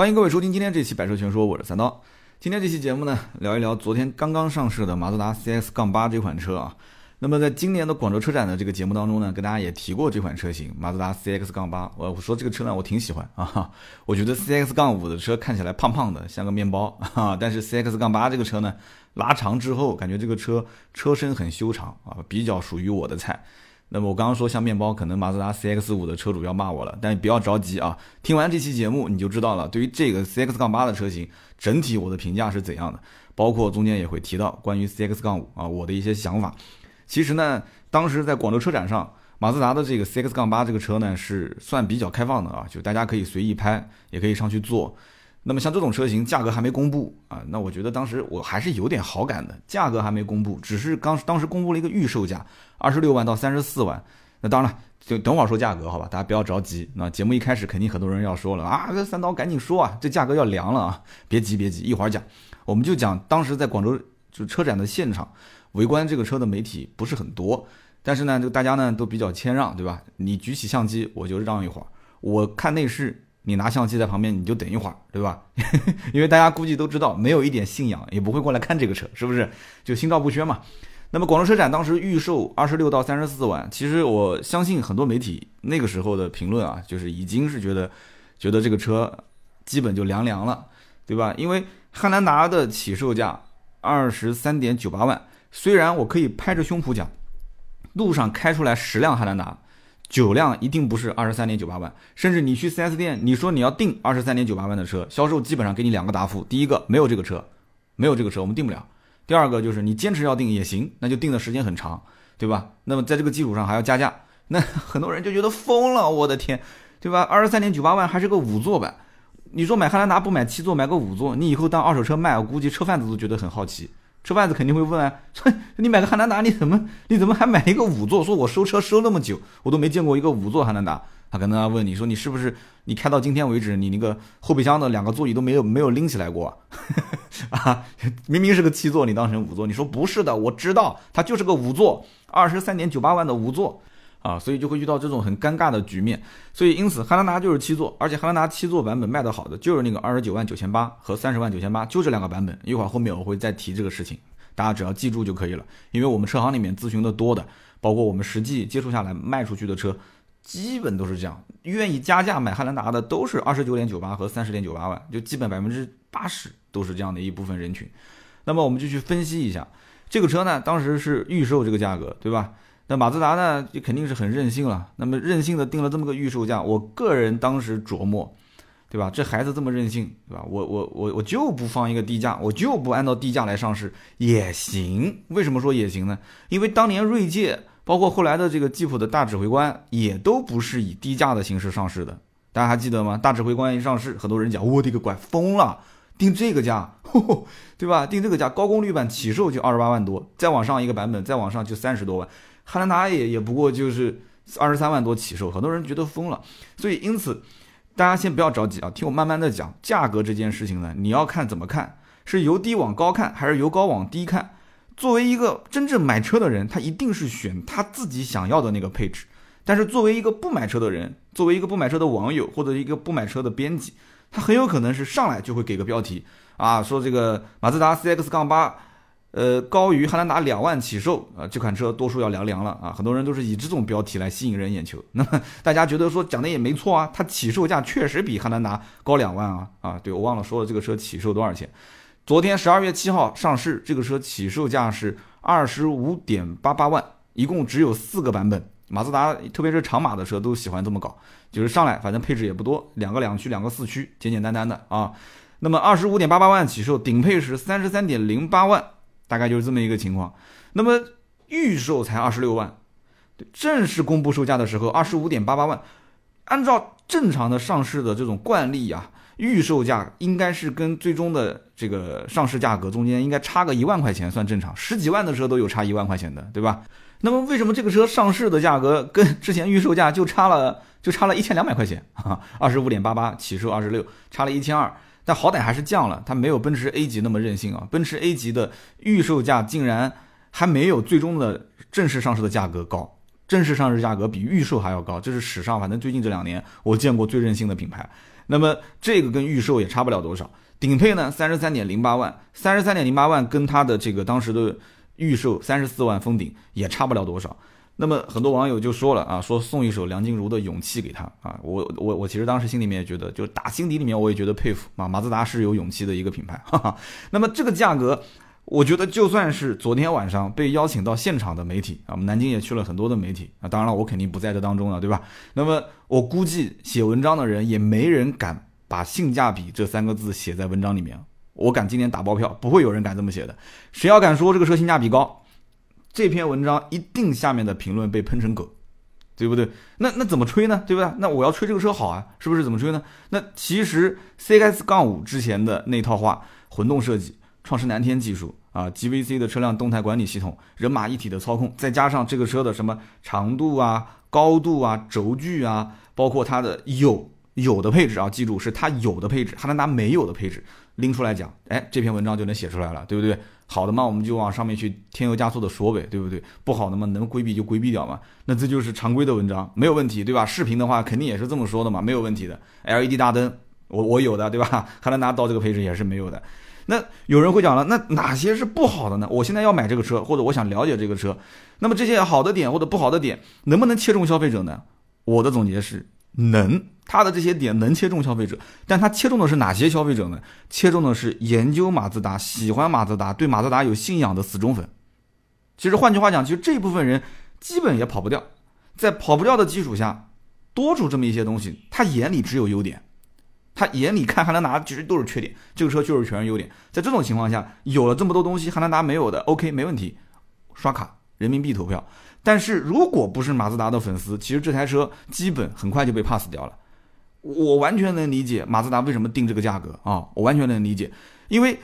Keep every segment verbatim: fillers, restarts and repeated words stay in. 欢迎各位收听今天这期百车全说，我是三刀。今天这期节目呢，聊一聊昨天刚刚上市的马自达 C X 八 这款车啊。那么在今年的广州车展的这个节目当中呢，跟大家也提过这款车型马自达 C X 八。 我说这个车呢我挺喜欢啊，我觉得 C X 五 的车看起来胖胖的像个面包啊，但是 C X 八 这个车呢拉长之后感觉这个车车身很修长啊，比较属于我的菜。那么我刚刚说像面包，可能马自达 C X 五 的车主要骂我了，但不要着急啊，听完这期节目你就知道了，对于这个 C X 八 的车型整体我的评价是怎样的，包括中间也会提到关于 C X 五 啊我的一些想法。其实呢，当时在广州车展上，马自达的这个 C X 八 这个车呢是算比较开放的啊，就大家可以随意拍，也可以上去坐。那么像这种车型价格还没公布啊，那我觉得当时我还是有点好感的，价格还没公布，只是刚当时公布了一个预售价二十六万到三十四万。那当然了，就等会儿说价格好吧，大家不要着急。那节目一开始肯定很多人要说了啊，这三刀赶紧说啊，这价格要凉了啊，别急别急，一会儿讲。我们就讲当时在广州就车展的现场，围观这个车的媒体不是很多，但是呢，就大家呢都比较谦让，对吧？你举起相机，我就让一会儿；我看内饰，你拿相机在旁边，你就等一会儿，对吧？因为大家估计都知道，没有一点信仰，也不会过来看这个车，是不是？就心照不宣嘛。那么广州车展当时预售二十六到三十四万，其实我相信很多媒体那个时候的评论啊，就是已经是觉得，觉得这个车基本就凉凉了，对吧？因为汉兰达的起售价 二十三点九八万。虽然我可以拍着胸脯讲，路上开出来十辆汉兰达，九辆一定不是 二十三点九八万，甚至你去 四 S 店，你说你要订 二十三点九八万的车，销售基本上给你两个答复，第一个没有这个车，没有这个车我们订不了，第二个就是你坚持要订也行，那就订的时间很长，对吧？那么在这个基础上还要加价，那很多人就觉得疯了，我的天，对吧？ 二十三点九八万还是个五座版，你说买汉兰达不买七座买个五座，你以后当二手车卖，我估计车贩子都觉得很好奇，车贩子肯定会问啊，你买个汉兰达你怎么你怎么还买一个五座？说我收车收那么久，我都没见过一个五座汉兰达。他可能要问你说你是不是你开到今天为止，你那个后备箱的两个座椅都没有没有拎起来过啊？啊，明明是个七座，你当成五座，你说不是的，我知道它就是个五座， 二十三点九八万的五座啊，所以就会遇到这种很尴尬的局面。所以因此汉兰达就是七座，而且汉兰达七座版本卖得好的就是那个 二十九万九千八 和 三十万九千八， 就这两个版本，一会儿后面我会再提这个事情，大家只要记住就可以了。因为我们车行里面咨询的多的，包括我们实际接触下来卖出去的车基本都是这样，愿意加价买汉兰达的都是 二十九点九八 和 三十点九八万，就基本 百分之八十 都是这样的一部分人群。那么我们就去分析一下这个车呢，当时是预售这个价格，对吧？那马自达呢就肯定是很任性了，那么任性的定了这么个预售价，我个人当时琢磨，对吧？这孩子这么任性，对吧？我我我我就不放一个低价，我就不按照低价来上市也行。为什么说也行呢？因为当年锐界包括后来的这个吉普的大指挥官也都不是以低价的形式上市的，大家还记得吗？大指挥官一上市，很多人讲我的个乖，疯了，定这个价，呵呵，对吧？定这个价，高功率版起售就二十八万多，再往上一个版本，再往上就三十多万。汉兰达也也不过就是二十三万多起售，很多人觉得疯了。所以因此大家先不要着急啊，听我慢慢的讲。价格这件事情呢，你要看怎么看，是由低往高看还是由高往低看。作为一个真正买车的人，他一定是选他自己想要的那个配置，但是作为一个不买车的人，作为一个不买车的网友或者一个不买车的编辑，他很有可能是上来就会给个标题啊，说这个马自达 C X 八呃，高于汉兰达两万起售啊，这款车多数要凉凉了啊！很多人都是以这种标题来吸引人眼球。那么大家觉得说讲的也没错啊，它起售价确实比汉兰达高两万啊啊！对，我忘了说了，这个车起售多少钱？昨天十二月七号上市，这个车起售价是 二十五点八八万，一共只有四个版本。马自达特别是长马的车都喜欢这么搞，就是上来反正配置也不多，两个两驱，两个四驱，简简单单的啊。那么 二十五点八八万起售，顶配是 三十三点零八万。大概就是这么一个情况。那么预售才二十六万，正式公布售价的时候 二十五点八八万，按照正常的上市的这种惯例啊，预售价应该是跟最终的这个上市价格中间应该差个一万块钱算正常，十几万的车都有差一万块钱的，对吧？那么为什么这个车上市的价格跟之前预售价就差了就差了一千两百块钱啊 ?二十五点八八 起售二十六，差了一千二百。但好歹还是降了，它没有奔驰 A 级那么任性啊！奔驰 A 级的预售价竟然还没有最终的正式上市的价格高，正式上市价格比预售还要高，这是史上反正最近这两年我见过最任性的品牌。那么这个跟预售也差不了多少。顶配呢 三十三点零八万 三十三点零八 万跟它的这个当时的预售三十四万封顶也差不了多少。那么很多网友就说了啊，说送一首梁静茹的勇气给他啊，我我我其实当时心里面也觉得，就打心底里面我也觉得佩服啊，马自达是有勇气的一个品牌，哈哈。那么这个价格，我觉得就算是昨天晚上被邀请到现场的媒体啊，我们南京也去了很多的媒体啊，当然了我肯定不在这当中了，对吧？那么我估计写文章的人也没人敢把性价比这三个字写在文章里面，我敢今年打包票，不会有人敢这么写的。谁要敢说这个车性价比高？这篇文章一定下面的评论被喷成狗，对不对？那那怎么吹呢？对吧？那我要吹这个车好啊，是不是？怎么吹呢？那其实 C X 五 之前的那套话，混动设计、创世南天技术啊、G V C 的车辆动态管理系统、人马一体的操控，再加上这个车的什么长度啊、高度啊、轴距啊，包括它的有有的配置啊，记住是它有的配置，汉兰达没有的配置拎出来讲，哎，这篇文章就能写出来了，对不对？好的嘛，我们就往上面去添油加醋的说呗，对不对？不好的嘛，能规避就规避掉嘛。那这就是常规的文章，没有问题，对吧？视频的话肯定也是这么说的嘛，没有问题的。L E D 大灯，我我有的，对吧？汉兰达到这个配置也是没有的。那有人会讲了，那哪些是不好的呢？我现在要买这个车，或者我想了解这个车，那么这些好的点或者不好的点，能不能切中消费者呢？我的总结是能，它的这些点能切中消费者，但它切中的是哪些消费者呢？切中的是研究马自达、喜欢马自达、对马自达有信仰的死忠粉。其实换句话讲，其实这部分人基本也跑不掉，在跑不掉的基础下，多出这么一些东西，他眼里只有优点，他眼里看汉兰达其实都是缺点，这个车就是全是优点。在这种情况下，有了这么多东西汉兰达没有的 ，OK 没问题，刷卡人民币投票。但是如果不是马自达的粉丝，其实这台车基本很快就被 pass 掉了。我完全能理解马自达为什么定这个价格啊，我完全能理解，因为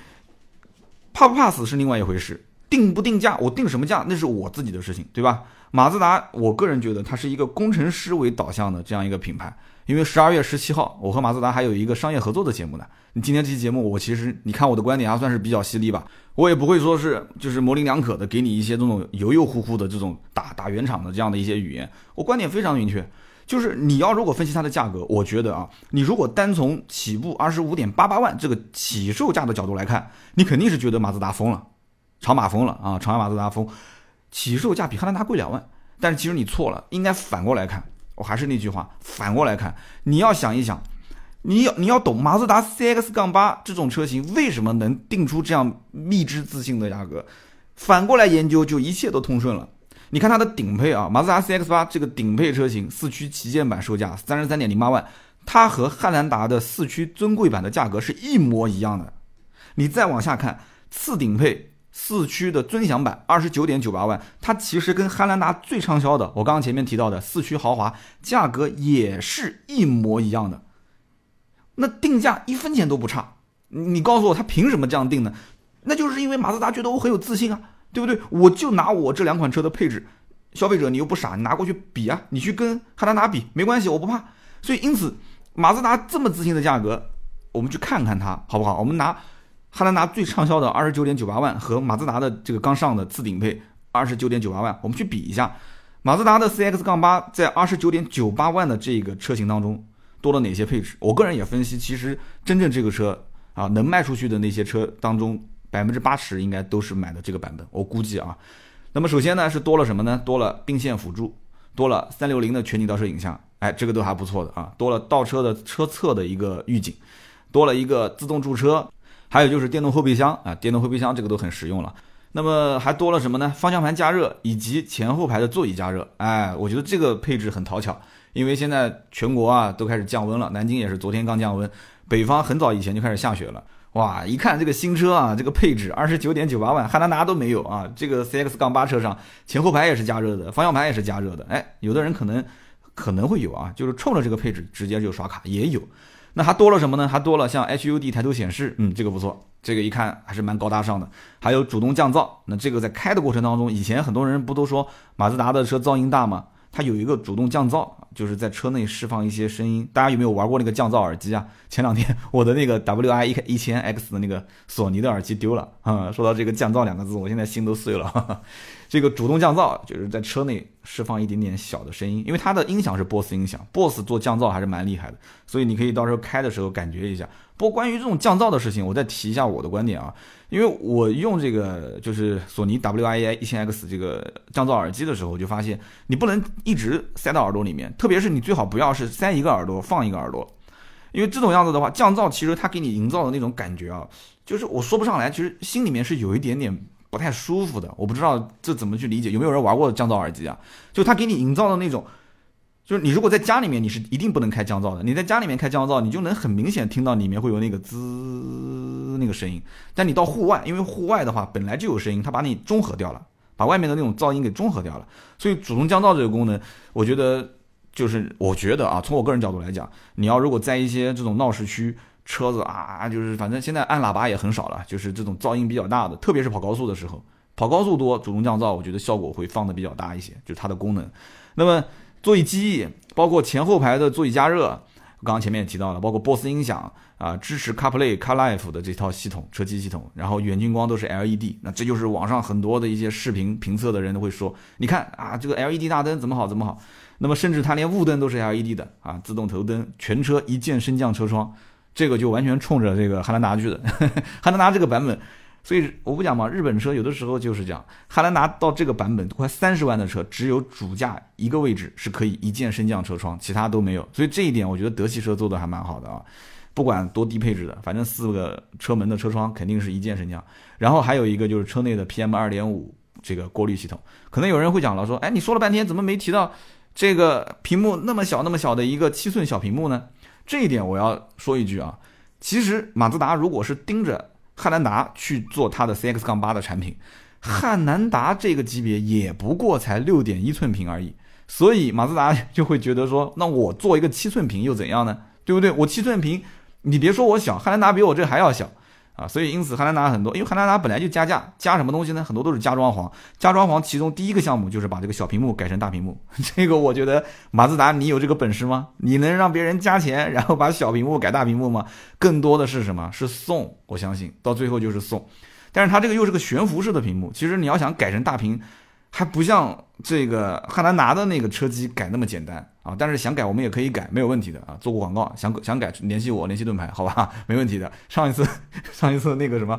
pass 不 pass 是另外一回事，定不定价，我定什么价那是我自己的事情，对吧？马自达，我个人觉得它是一个工程师为导向的这样一个品牌，因为十二月十七号，我和马自达还有一个商业合作的节目呢。你今天这期节目，我其实你看我的观点还算是比较犀利吧，我也不会说是就是模棱两可的给你一些这种油油乎乎的这种打打圆场的这样的一些语言，我观点非常明确，就是你要如果分析它的价格，我觉得啊，你如果单从起步 二十五点八八万这个起售价的角度来看，你肯定是觉得马自达疯了，长马疯了啊，长安马自达疯。起售价比汉兰达贵两万，但是其实你错了，应该反过来看。我还是那句话，反过来看，你要想一想，你要你要懂马自达 C X 八 这种车型为什么能定出这样秘制自信的价格，反过来研究就一切都通顺了。你看它的顶配啊，马自达 C X 八 这个顶配车型四驱旗舰版售价 三十三点零八万，它和汉兰达的四驱尊贵版的价格是一模一样的。你再往下看，次顶配四驱的尊享版 二十九点九八万，它其实跟汉兰达最畅销的我刚刚前面提到的四驱豪华价格也是一模一样的，那定价一分钱都不差。你告诉我它凭什么这样定呢？那就是因为马自达觉得我很有自信啊，对不对？我就拿我这两款车的配置，消费者你又不傻，你拿过去比啊，你去跟汉兰达比没关系，我不怕。所以因此马自达这么自信的价格，我们去看看它好不好。我们拿汉兰达最畅销的 二十九点九八万和马自达的这个刚上的次顶配 二十九点九八万，我们去比一下，马自达的 C X 八 在 二十九点九八万的这个车型当中多了哪些配置。我个人也分析，其实真正这个车啊能卖出去的那些车当中 百分之八十 应该都是买的这个版本，我估计啊。那么首先呢是多了什么呢？多了并线辅助，多了三六零的全景倒车影像，哎，这个都还不错的啊。多了倒车的车侧的一个预警，多了一个自动驻车，还有就是电动后备箱啊，电动后备箱这个都很实用了。那么还多了什么呢？方向盘加热以及前后排的座椅加热，哎，我觉得这个配置很讨巧，因为现在全国啊都开始降温了，南京也是昨天刚降温，北方很早以前就开始下雪了。哇，一看这个新车啊，这个配置 二十九点九八 万，汉兰达都没有啊，这个 C X 八 车上前后排也是加热的，方向盘也是加热的，哎，有的人可能可能会有啊，就是冲着这个配置直接就刷卡也有。那还多了什么呢？还多了像 H U D 抬头显示，嗯，这个不错，这个一看还是蛮高大上的。还有主动降噪，那这个在开的过程当中，以前很多人不都说马自达的车噪音大吗？它有一个主动降噪，就是在车内释放一些声音。大家有没有玩过那个降噪耳机啊？前两天我的那个 W I 一千 X 的那个索尼的耳机丢了啊、嗯。说到这个降噪两个字，我现在心都碎了。呵呵，这个主动降噪就是在车内释放一点点小的声音，因为它的音响是 B O S S 音响 ，B O S S 做降噪还是蛮厉害的，所以你可以到时候开的时候感觉一下。不过关于这种降噪的事情，我再提一下我的观点啊，因为我用这个就是索尼 W I 一千 X 这个降噪耳机的时候，我就发现你不能一直塞到耳朵里面，特别是你最好不要是塞一个耳朵放一个耳朵，因为这种样子的话，降噪其实它给你营造的那种感觉啊，就是我说不上来，其实心里面是有一点点不太舒服的，我不知道这怎么去理解，有没有人玩过降噪耳机啊？就它给你营造的那种，就是你如果在家里面你是一定不能开降噪的，你在家里面开降噪，你就能很明显听到里面会有那个滋那个声音，但你到户外，因为户外的话本来就有声音，它把你中和掉了，把外面的那种噪音给中和掉了，所以主动降噪这个功能，我觉得就是我觉得啊，从我个人角度来讲，你要如果在一些这种闹市区。车子啊，就是反正现在按喇叭也很少了，就是这种噪音比较大的，特别是跑高速的时候，跑高速多，主动降噪我觉得效果会放的比较大一些，就是它的功能。那么座椅记忆，包括前后排的座椅加热，刚刚前面也提到了，包括 B O S S 音响啊、呃，支持 CarPlay、CarLife 的这套系统，车机系统，然后远近光都是 L E D， 那这就是网上很多的一些视频评测的人都会说，你看啊，这个 L E D 大灯怎么好怎么好，那么甚至它连雾灯都是 L E D 的啊，自动头灯，全车一键升降车窗。这个就完全冲着这个汉兰达去的，汉兰达这个版本，所以我不讲嘛，日本车有的时候就是这样，汉兰达到这个版本快三十万的车，只有主驾一个位置是可以一键升降车窗，其他都没有，所以这一点我觉得德系车做的还蛮好的啊，不管多低配置的，反正四个车门的车窗肯定是一键升降，然后还有一个就是车内的 P M 二点五 这个过滤系统，可能有人会讲了说，哎，你说了半天怎么没提到这个屏幕那么小那么小的一个七寸小屏幕呢？这一点我要说一句啊，其实马自达如果是盯着汉兰达去做它的 C X 八 的产品，汉兰达这个级别也不过才 六点一 寸屏而已，所以马自达就会觉得说，那我做一个七寸屏又怎样呢？对不对？我七寸屏，你别说我小，汉兰达比我这还要小啊！所以因此汉兰达很多，因为汉兰达本来就加价，加什么东西呢？很多都是加装潢，加装潢其中第一个项目就是把这个小屏幕改成大屏幕。这个我觉得马自达你有这个本事吗？你能让别人加钱然后把小屏幕改大屏幕吗？更多的是什么？是送，我相信到最后就是送。但是它这个又是个悬浮式的屏幕，其实你要想改成大屏，还不像这个汉兰达的那个车机改那么简单啊！但是想改我们也可以改，没有问题的啊！做过广告，想想改联系我，联系盾牌，好吧，没问题的。上一次上一次那个什么，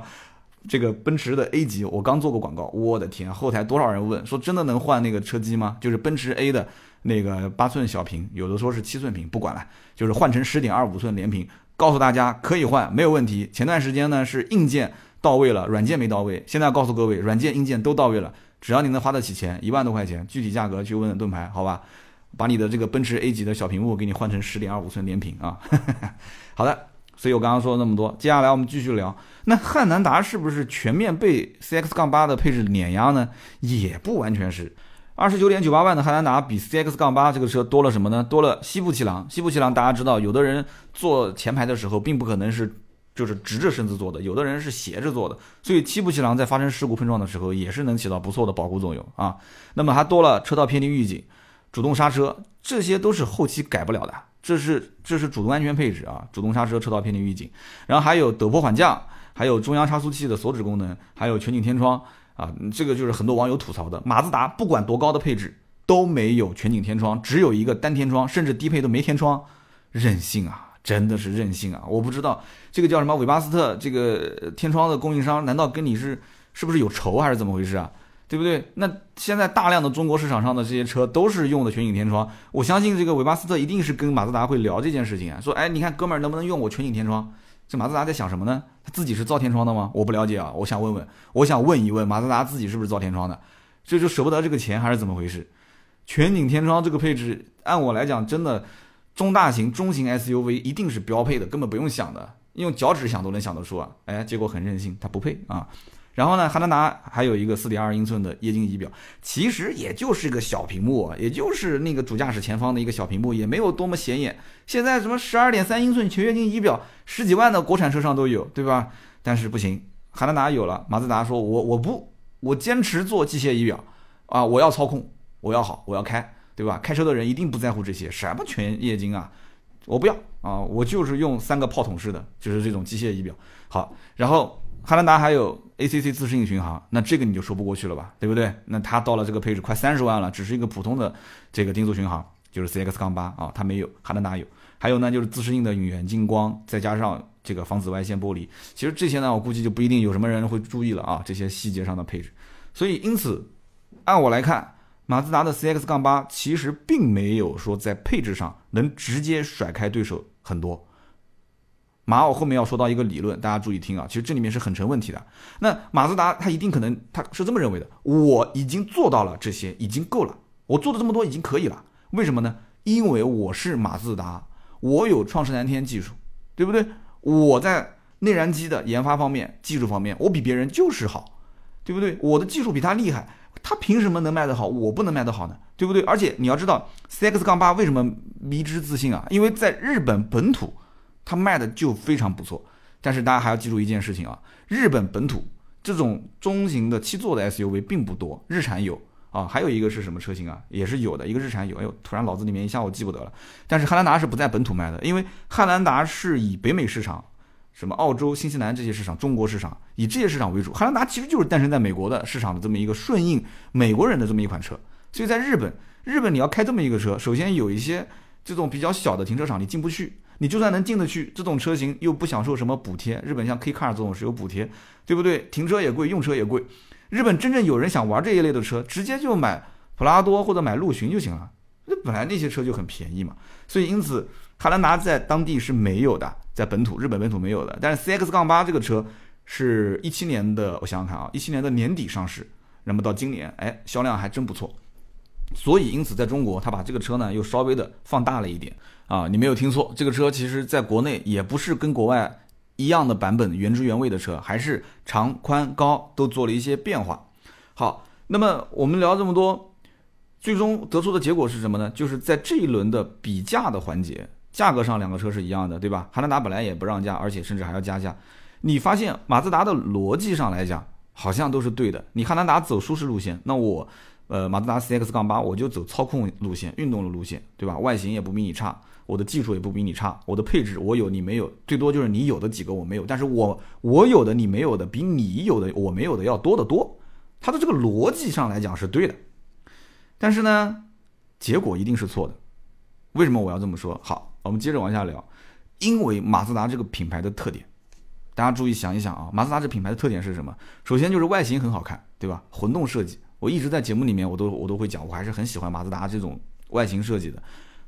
这个奔驰的 A 级，我刚做过广告，我的天，后台多少人问说真的能换那个车机吗？就是奔驰 A 的那个八寸小屏，有的说是七寸屏，不管了，就是换成 十点二五 寸连屏，告诉大家可以换，没有问题。前段时间呢是硬件到位了，软件没到位，现在告诉各位，软件硬件都到位了。只要你能花得起钱，一万多块钱，具体价格去问盾牌，好吧？把你的这个奔驰 A 级的小屏幕给你换成 十点二五 寸连屏啊！好的，所以我刚刚说了那么多，接下来我们继续聊。那汉兰达是不是全面被 C X 八 的配置碾压呢？也不完全是。二十九点九八万的汉兰达比 C X 八 这个车多了什么呢？多了西部气囊。西部气囊大家知道，有的人坐前排的时候并不可能是。就是直着身子做的，有的人是斜着做的，所以西部气囊在发生事故碰撞的时候也是能起到不错的保护作用啊。那么还多了车道偏离预警、主动刹车，这些都是后期改不了的，这是这是主动安全配置啊，主动刹车、车道偏离预警，然后还有陡坡缓降，还有中央差速器的锁止功能，还有全景天窗啊，这个就是很多网友吐槽的，马自达不管多高的配置都没有全景天窗，只有一个单天窗，甚至低配都没天窗，任性啊！真的是任性啊！我不知道这个叫什么韦巴斯特这个天窗的供应商，难道跟你是是不是有仇还是怎么回事啊？对不对？那现在大量的中国市场上的这些车都是用的全景天窗，我相信这个韦巴斯特一定是跟马自达会聊这件事情啊，说哎，你看哥们儿能不能用我全景天窗？这马自达在想什么呢？他自己是造天窗的吗？我不了解啊，我想问问，我想问一问马自达自己是不是造天窗的？这就舍不得这个钱还是怎么回事？全景天窗这个配置，按我来讲真的。中大型、中型 S U V 一定是标配的，根本不用想的，用脚趾想都能想得出啊！哎，结果很任性，它不配啊。然后呢，汉兰达还有一个 四点二英寸的液晶仪表，其实也就是个小屏幕，也就是那个主驾驶前方的一个小屏幕，也没有多么显眼。现在什么 十二点三英寸全液晶仪表，十几万的国产车上都有，对吧？但是不行，汉兰达有了，马自达说我我不，我坚持做机械仪表啊，我要操控，我要好，我要开。对吧？开车的人一定不在乎这些，什么全液晶啊，我不要啊，我就是用三个炮筒式的，就是这种机械仪表。好，然后汉兰达还有 A C C 自适应巡航，那这个你就说不过去了吧，对不对？那它到了这个配置快三十万了，只是一个普通的这个定速巡航，就是 C X 八 啊，它没有，汉兰达有。还有呢，就是自适应的远近光，再加上这个防紫外线玻璃。其实这些呢，我估计就不一定有什么人会注意了啊，这些细节上的配置。所以因此，按我来看，马自达的 C X 八 其实并没有说在配置上能直接甩开对手很多。马我后面要说到一个理论，大家注意听啊，其实这里面是很成问题的。那马自达他一定可能他是这么认为的，我已经做到了这些，已经够了，我做的这么多已经可以了。为什么呢？因为我是马自达，我有创世蓝天技术，对不对？我在内燃机的研发方面、技术方面，我比别人就是好，对不对？我的技术比他厉害。他凭什么能卖得好，我不能卖得好呢？对不对？而且你要知道 C X 八 为什么迷之自信啊？因为在日本本土，它卖的就非常不错。但是大家还要记住一件事情啊，日本本土这种中型的七座的 S U V 并不多，日产有啊，还有一个是什么车型啊？也是有的，一个日产有。哎呦，突然脑子里面一下我记不得了。但是汉兰达是不在本土卖的，因为汉兰达是以北美市场。什么澳洲、新西兰这些市场，中国市场以这些市场为主，汉兰达其实就是诞生在美国的市场的这么一个顺应美国人的这么一款车。所以在日本，日本你要开这么一个车，首先有一些这种比较小的停车场你进不去，你就算能进得去，这种车型又不享受什么补贴。日本像 K Car 这种是有补贴，对不对？停车也贵，用车也贵。日本真正有人想玩这一类的车，直接就买普拉多或者买陆巡就行了，那本来那些车就很便宜嘛。所以因此，汉兰达在当地是没有的。在本土，日本本土没有的。但是 C X 八 这个车是十七年的，我想想看啊，十七年的年底上市，那么到今年，哎，销量还真不错。所以因此在中国，他把这个车呢又稍微的放大了一点啊，你没有听错，这个车其实在国内也不是跟国外一样的版本，原汁原味的车，还是长、宽、高都做了一些变化。好，那么我们聊这么多，最终得出的结果是什么呢？就是在这一轮的比价的环节。价格上两个车是一样的，对吧？汉兰达本来也不让价，而且甚至还要加价。你发现马自达的逻辑上来讲，好像都是对的。你汉兰达走舒适路线，那我，呃，马自达 C X 八 我就走操控路线、运动的路线，对吧？外形也不比你差，我的技术也不比你差，我的配置我有你没有，最多就是你有的几个我没有，但是我我有的你没有的，比你有的我没有的要多得多。它的这个逻辑上来讲是对的，但是呢，结果一定是错的。为什么我要这么说？好。我们接着往下聊，因为马自达这个品牌的特点，大家注意想一想啊，马自达这品牌的特点是什么？首先就是外形很好看，对吧？混动设计，我一直在节目里面我都我都会讲，我还是很喜欢马自达这种外形设计的。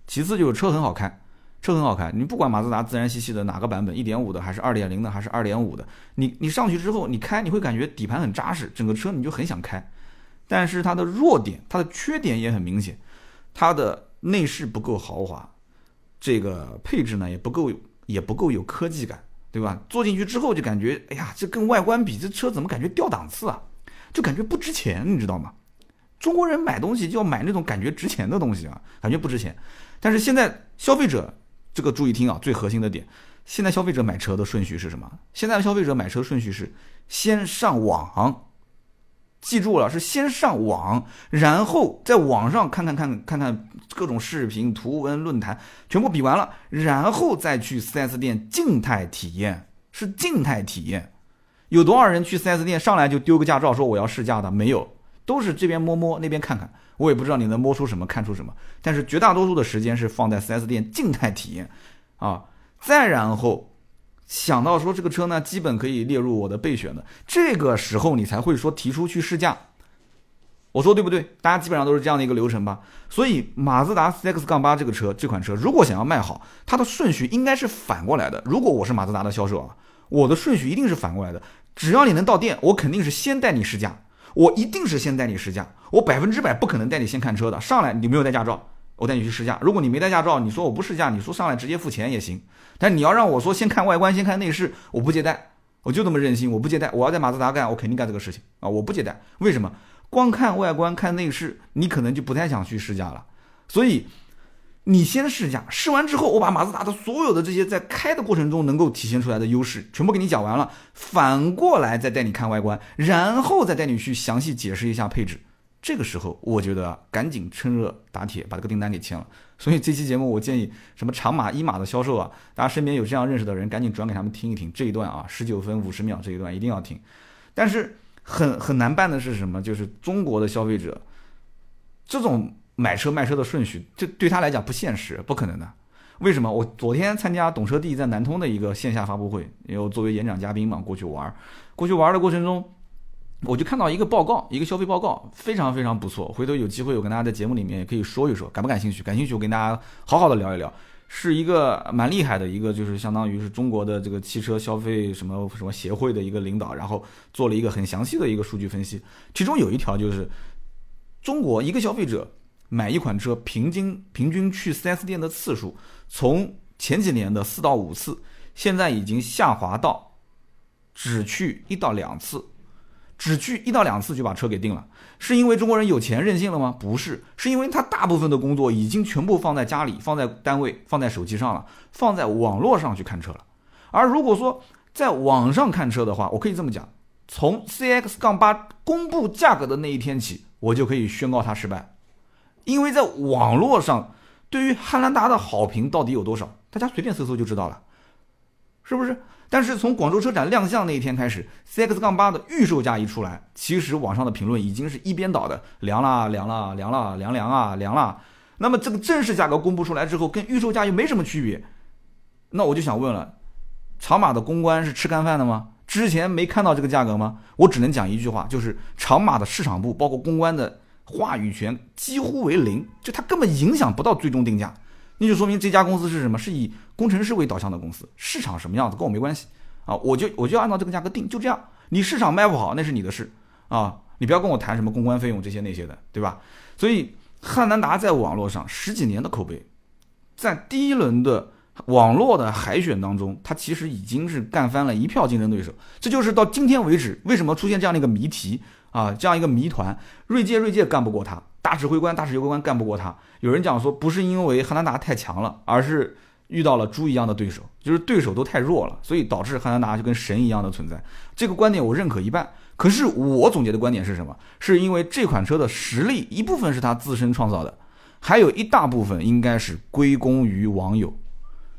其次就是车很好看，车很好看，你不管马自达自然吸气的哪个版本 一点五 的还是 二点零 的还是 二点五 的，你你上去之后你开，你会感觉底盘很扎实，整个车你就很想开。但是它的弱点，它的缺点也很明显，它的内饰不够豪华。这个配置呢也不够，也不够有科技感，对吧？坐进去之后就感觉，哎呀，这跟外观比，这车怎么感觉掉档次啊？就感觉不值钱，你知道吗？中国人买东西就要买那种感觉值钱的东西啊，感觉不值钱。但是现在消费者，这个注意听啊，最核心的点，现在消费者买车的顺序是什么？现在的消费者买车顺序是先上网。记住了，是先上网，然后在网上看看看看看各种视频、图文、论坛，全部比完了，然后再去 四 S 店静态体验，是静态体验。有多少人去 四 S 店上来就丢个驾照说我要试驾的？没有，都是这边摸摸，那边看看。我也不知道你能摸出什么，看出什么。但是绝大多数的时间是放在 四 S 店静态体验，啊，再然后。想到说这个车呢基本可以列入我的备选的，这个时候你才会说提出去试驾，我说对不对？大家基本上都是这样的一个流程吧。所以马自达 C X 八 这个车，这款车如果想要卖好，它的顺序应该是反过来的。如果我是马自达的销售啊，我的顺序一定是反过来的。只要你能到店，我肯定是先带你试驾，我一定是先带你试驾，我百分之百不可能带你先看车的。上来你没有带驾照，我带你去试驾。如果你没带驾照，你说我不试驾，你说上来直接付钱也行。但你要让我说先看外观，先看内饰，我不接待，我就这么任性，我不接待。我要在马自达干，我肯定干这个事情啊，我不接待。为什么？光看外观、看内饰，你可能就不太想去试驾了。所以你先试驾，试完之后，我把马自达的所有的这些在开的过程中能够体现出来的优势，全部给你讲完了，反过来再带你看外观，然后再带你去详细解释一下配置。这个时候我觉得啊，赶紧趁热打铁把这个订单给签了。所以这期节目我建议什么长码一码的销售啊，大家身边有这样认识的人赶紧转给他们听一听这一段啊，十九分五十秒这一段一定要听。但是很很难办的是什么，就是中国的消费者这种买车卖车的顺序这对他来讲不现实，不可能的。为什么？我昨天参加懂车帝在南通的一个线下发布会，因为作为演讲嘉宾嘛，过去玩过去玩的过程中，我就看到一个报告，一个消费报告，非常非常不错。回头有机会我跟大家在节目里面也可以说一说，感不感兴趣？感兴趣我跟大家好好的聊一聊。是一个蛮厉害的一个，就是相当于是中国的这个汽车消费什么什么协会的一个领导，然后做了一个很详细的一个数据分析。其中有一条就是，中国一个消费者买一款车平均平均去 四 S 店的次数，从前几年的四到五次，现在已经下滑到只去一到两次。只去一到两次就把车给定了，是因为中国人有钱任性了吗？不是，是因为他大部分的工作已经全部放在家里、放在单位、放在手机上了，放在网络上去看车了。而如果说在网上看车的话，我可以这么讲，从 C X 八 公布价格的那一天起，我就可以宣告它失败。因为在网络上对于汉兰达的好评到底有多少，大家随便搜搜就知道了，是不是？但是从广州车展亮相那一天开始 ，C X 八 的预售价一出来，其实网上的评论已经是一边倒的，凉啦凉啦凉啦凉凉啊凉啦。那么这个正式价格公布出来之后，跟预售价又没什么区别。那我就想问了，长马的公关是吃干饭的吗？之前没看到这个价格吗？我只能讲一句话，就是长马的市场部包括公关的话语权几乎为零，就它根本影响不到最终定价。那就说明这家公司是什么？是以工程师为导向的公司，市场什么样子跟我没关系啊！我就我就按照这个价格定，就这样。你市场卖不好那是你的事啊，你不要跟我谈什么公关费用这些那些的，对吧？所以汉兰达在网络上十几年的口碑，在第一轮的网络的海选当中，它其实已经是干翻了一票竞争对手。这就是到今天为止，为什么出现这样的一个谜题啊，这样一个谜团？锐界锐界干不过它。大指挥官大指挥官干不过他。有人讲说不是因为汉兰达太强了，而是遇到了猪一样的对手，就是对手都太弱了，所以导致汉兰达就跟神一样的存在。这个观点我认可一半，可是我总结的观点是什么？是因为这款车的实力一部分是他自身创造的，还有一大部分应该是归功于网友。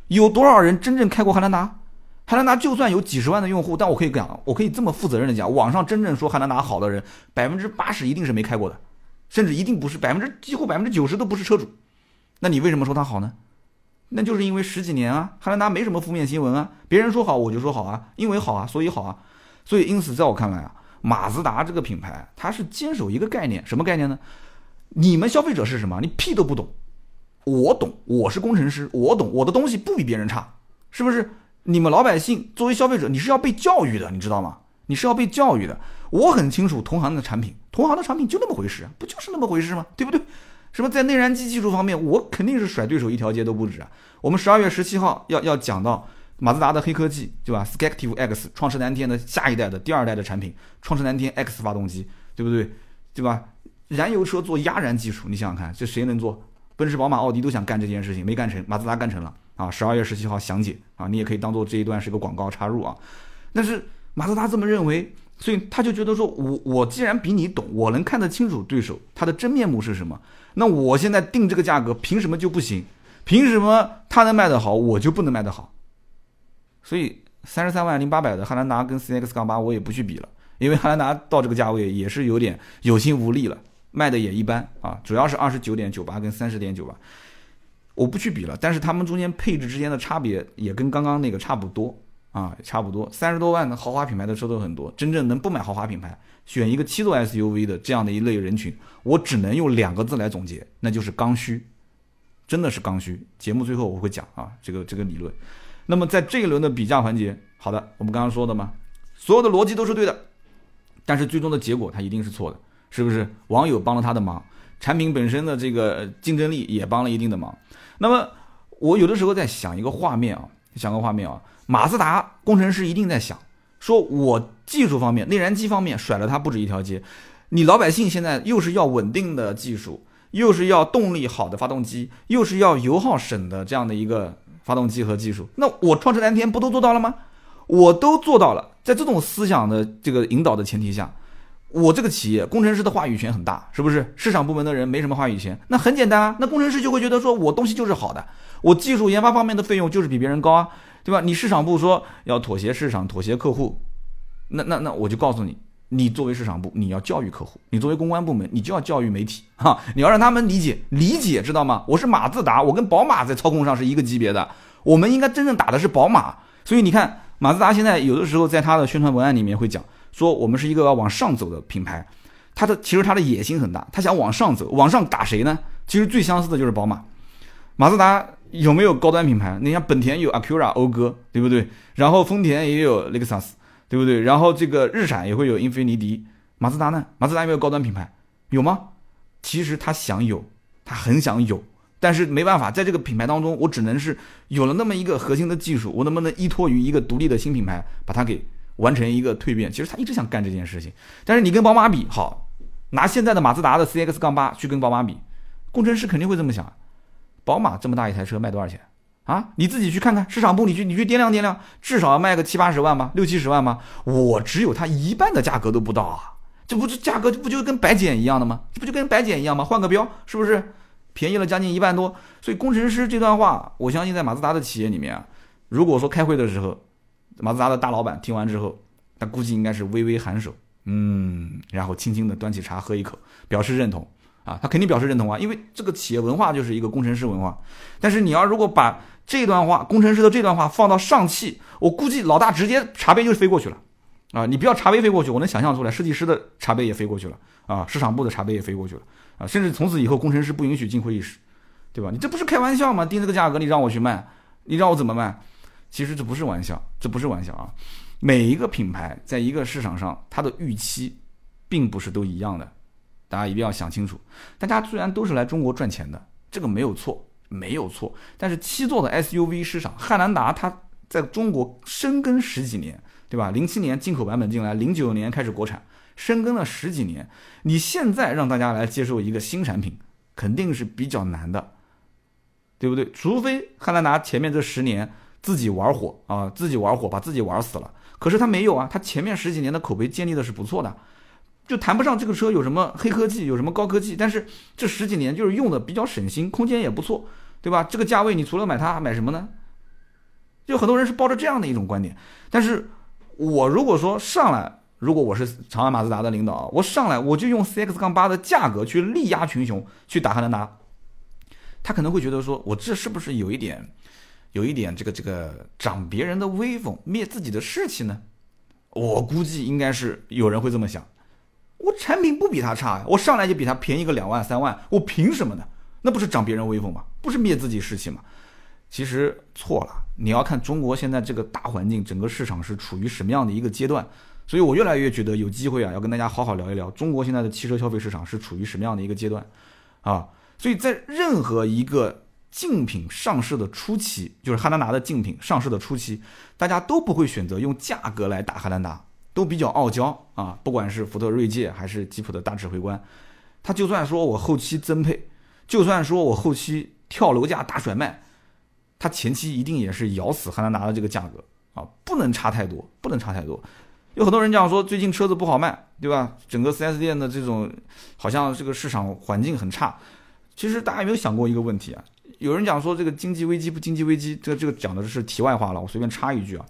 有多少人真正开过汉兰达？汉兰达就算有几十万的用户，但我可以讲，我可以这么负责任的讲，网上真正说汉兰达好的人 百分之八十 一定是没开过的。甚至一定不是百分之几乎百分之九十都不是车主，那你为什么说它好呢？那就是因为十几年啊，汉兰达没什么负面新闻啊，别人说好我就说好啊，因为好啊，所以好啊，所以因此在我看来啊，马自达这个品牌它是坚守一个概念，什么概念呢？你们消费者是什么？你屁都不懂，我懂，我是工程师，我懂，我的东西不比别人差，是不是？你们老百姓作为消费者，你是要被教育的，你知道吗？你是要被教育的。我很清楚同行的产品，同行的产品就那么回事，不就是那么回事吗？对不对？什么在内燃机技术方面，我肯定是甩对手一条街都不止啊。我们十二月十七号要要讲到马自达的黑科技，对吧 ？Skyactiv-X 创世蓝天的下一代的第二代的产品，创世蓝天 X 发动机，对不对？对吧？燃油车做压燃技术，你想想看，这谁能做？奔驰、宝马、奥迪都想干这件事情，没干成，马自达干成了啊！十二月十七号详解啊，你也可以当做这一段是个广告插入啊。但是马自达这么认为，所以他就觉得说我我既然比你懂，我能看得清楚对手他的真面目是什么，那我现在定这个价格凭什么就不行？凭什么他能卖得好我就不能卖得好？所以三十三万零八百的汉兰达跟 C X 八 我也不去比了，因为汉兰达到这个价位也是有点有心无力了，卖的也一般啊，主要是 二十九点九八 跟 三十点九八，我不去比了。但是他们中间配置之间的差别也跟刚刚那个差不多啊，差不多，三十多万的豪华品牌的车都很多，真正能不买豪华品牌，选一个七座 S U V 的这样的一类人群，我只能用两个字来总结，那就是刚需，真的是刚需。节目最后我会讲啊，这个这个理论。那么在这一轮的比价环节，好的，我们刚刚说的嘛，所有的逻辑都是对的，但是最终的结果它一定是错的，是不是？网友帮了他的忙，产品本身的这个竞争力也帮了一定的忙。那么我有的时候在想一个画面啊，想个画面啊。马自达工程师一定在想，说我技术方面内燃机方面甩了它不止一条街，你老百姓现在又是要稳定的技术，又是要动力好的发动机，又是要油耗省的这样的一个发动机和技术，那我创世蓝天不都做到了吗？我都做到了。在这种思想的这个引导的前提下，我这个企业工程师的话语权很大，是不是？市场部门的人没什么话语权，那很简单啊，那工程师就会觉得说我东西就是好的，我技术研发方面的费用就是比别人高啊，对吧？你市场部说要妥协市场妥协客户，那那那我就告诉你，你作为市场部你要教育客户，你作为公关部门你就要教育媒体哈，你要让他们理解理解，知道吗？我是马自达，我跟宝马在操控上是一个级别的，我们应该真正打的是宝马。所以你看马自达现在有的时候在他的宣传文案里面会讲说我们是一个要往上走的品牌，他的其实他的野心很大，他想往上走，往上打谁呢？其实最相似的就是宝马。马自达有没有高端品牌？你像本田有 Acura 讴歌，对不对？然后丰田也有 Lexus， 对不对？然后这个日产也会有 Infiniti， 马自达呢？马自达有没有高端品牌？有吗？其实他想有，他很想有，但是没办法，在这个品牌当中，我只能是有了那么一个核心的技术，我能不能依托于一个独立的新品牌把它给完成一个蜕变？其实他一直想干这件事情，但是你跟宝马比，好，拿现在的马自达的 C X 八 去跟宝马比，工程师肯定会这么想，宝马这么大一台车卖多少钱啊？你自己去看看，市场部你去你去掂量掂量，至少要卖个七八十万吧，六七十万吧，我只有它一半的价格都不到啊，这不就价格不就跟白捡一样的吗？这不就跟白捡一样吗？换个标是不是便宜了将近一半多？所以工程师这段话，我相信在马自达的企业里面啊，如果说开会的时候马自达的大老板听完之后，他估计应该是微微颔首，嗯，然后轻轻的端起茶喝一口，表示认同啊，他肯定表示认同啊，因为这个企业文化就是一个工程师文化。但是你要如果把这段话，工程师的这段话放到上汽，我估计老大直接茶杯就飞过去了啊！你不要茶杯飞过去，我能想象出来，设计师的茶杯也飞过去了啊，市场部的茶杯也飞过去了啊，甚至从此以后工程师不允许进会议室，对吧？你这不是开玩笑吗？定这个价格你让我去卖，你让我怎么卖？其实这不是玩笑，这不是玩笑啊！每一个品牌在一个市场上，它的预期并不是都一样的，大家一定要想清楚。大家虽然都是来中国赚钱的，这个没有错，没有错。但是七座的 S U V 市场，汉兰达它在中国深耕十几年，对吧？零七年进口版本进来，零九年开始国产，深耕了十几年。你现在让大家来接受一个新产品，肯定是比较难的，对不对？除非汉兰达前面这十年。自己玩火啊，自己玩火，把自己玩死了。可是他没有啊，他前面十几年的口碑建立的是不错的，就谈不上这个车有什么黑科技，有什么高科技，但是这十几年就是用的比较省心，空间也不错，对吧？这个价位你除了买它，买什么呢？就很多人是抱着这样的一种观点。但是我如果说上来，如果我是长安马自达的领导，我上来我就用 C X 八 的价格去力压群雄，去打汉兰达，他可能会觉得说，我这是不是有一点？有一点这个这个长别人的威风，灭自己的士气呢？我估计应该是有人会这么想。我产品不比他差呀，我上来就比他便宜个两万三万，我凭什么呢？那不是长别人威风吗？不是灭自己士气吗？其实错了，你要看中国现在这个大环境，整个市场是处于什么样的一个阶段。所以我越来越觉得有机会啊，要跟大家好好聊一聊中国现在的汽车消费市场是处于什么样的一个阶段啊。所以在任何一个竞品上市的初期，就是汉兰达的竞品上市的初期，大家都不会选择用价格来打汉兰达，都比较傲娇啊。不管是福特锐界还是吉普的大指挥官，他就算说我后期增配，就算说我后期跳楼价大甩卖，他前期一定也是咬死汉兰达的这个价格啊，不能差太多，不能差太多。有很多人讲说最近车子不好卖，对吧？整个 四 S 店的这种好像这个市场环境很差，其实大家有没有想过一个问题啊？有人讲说这个经济危机不经济危机，这个这个讲的是题外话了，我随便插一句啊。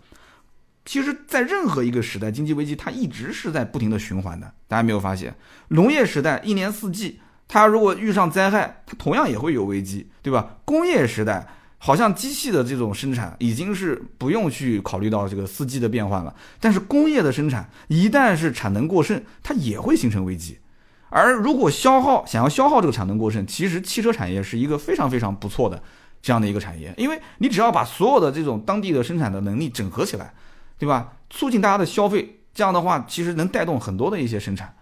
其实在任何一个时代，经济危机它一直是在不停的循环的，大家没有发现？农业时代一年四季，它如果遇上灾害，它同样也会有危机，对吧？工业时代好像机器的这种生产已经是不用去考虑到这个四季的变换了，但是工业的生产一旦是产能过剩，它也会形成危机。而如果消耗想要消耗这个产能过剩，其实汽车产业是一个非常非常不错的这样的一个产业，因为你只要把所有的这种当地的生产的能力整合起来，对吧？促进大家的消费，这样的话其实能带动很多的一些生产。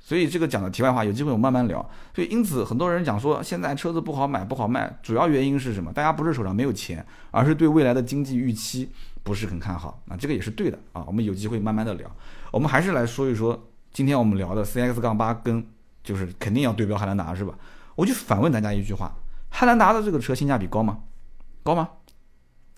所以这个讲的题外话，有机会我慢慢聊。所以因此很多人讲说现在车子不好买不好卖，主要原因是什么？大家不是手上没有钱，而是对未来的经济预期不是很看好啊，这个也是对的啊。我们有机会慢慢的聊。我们还是来说一说今天我们聊的 C X 八 跟就是肯定要对标汉兰达，是吧？我就反问大家一句话，汉兰达的这个车性价比高吗？高吗？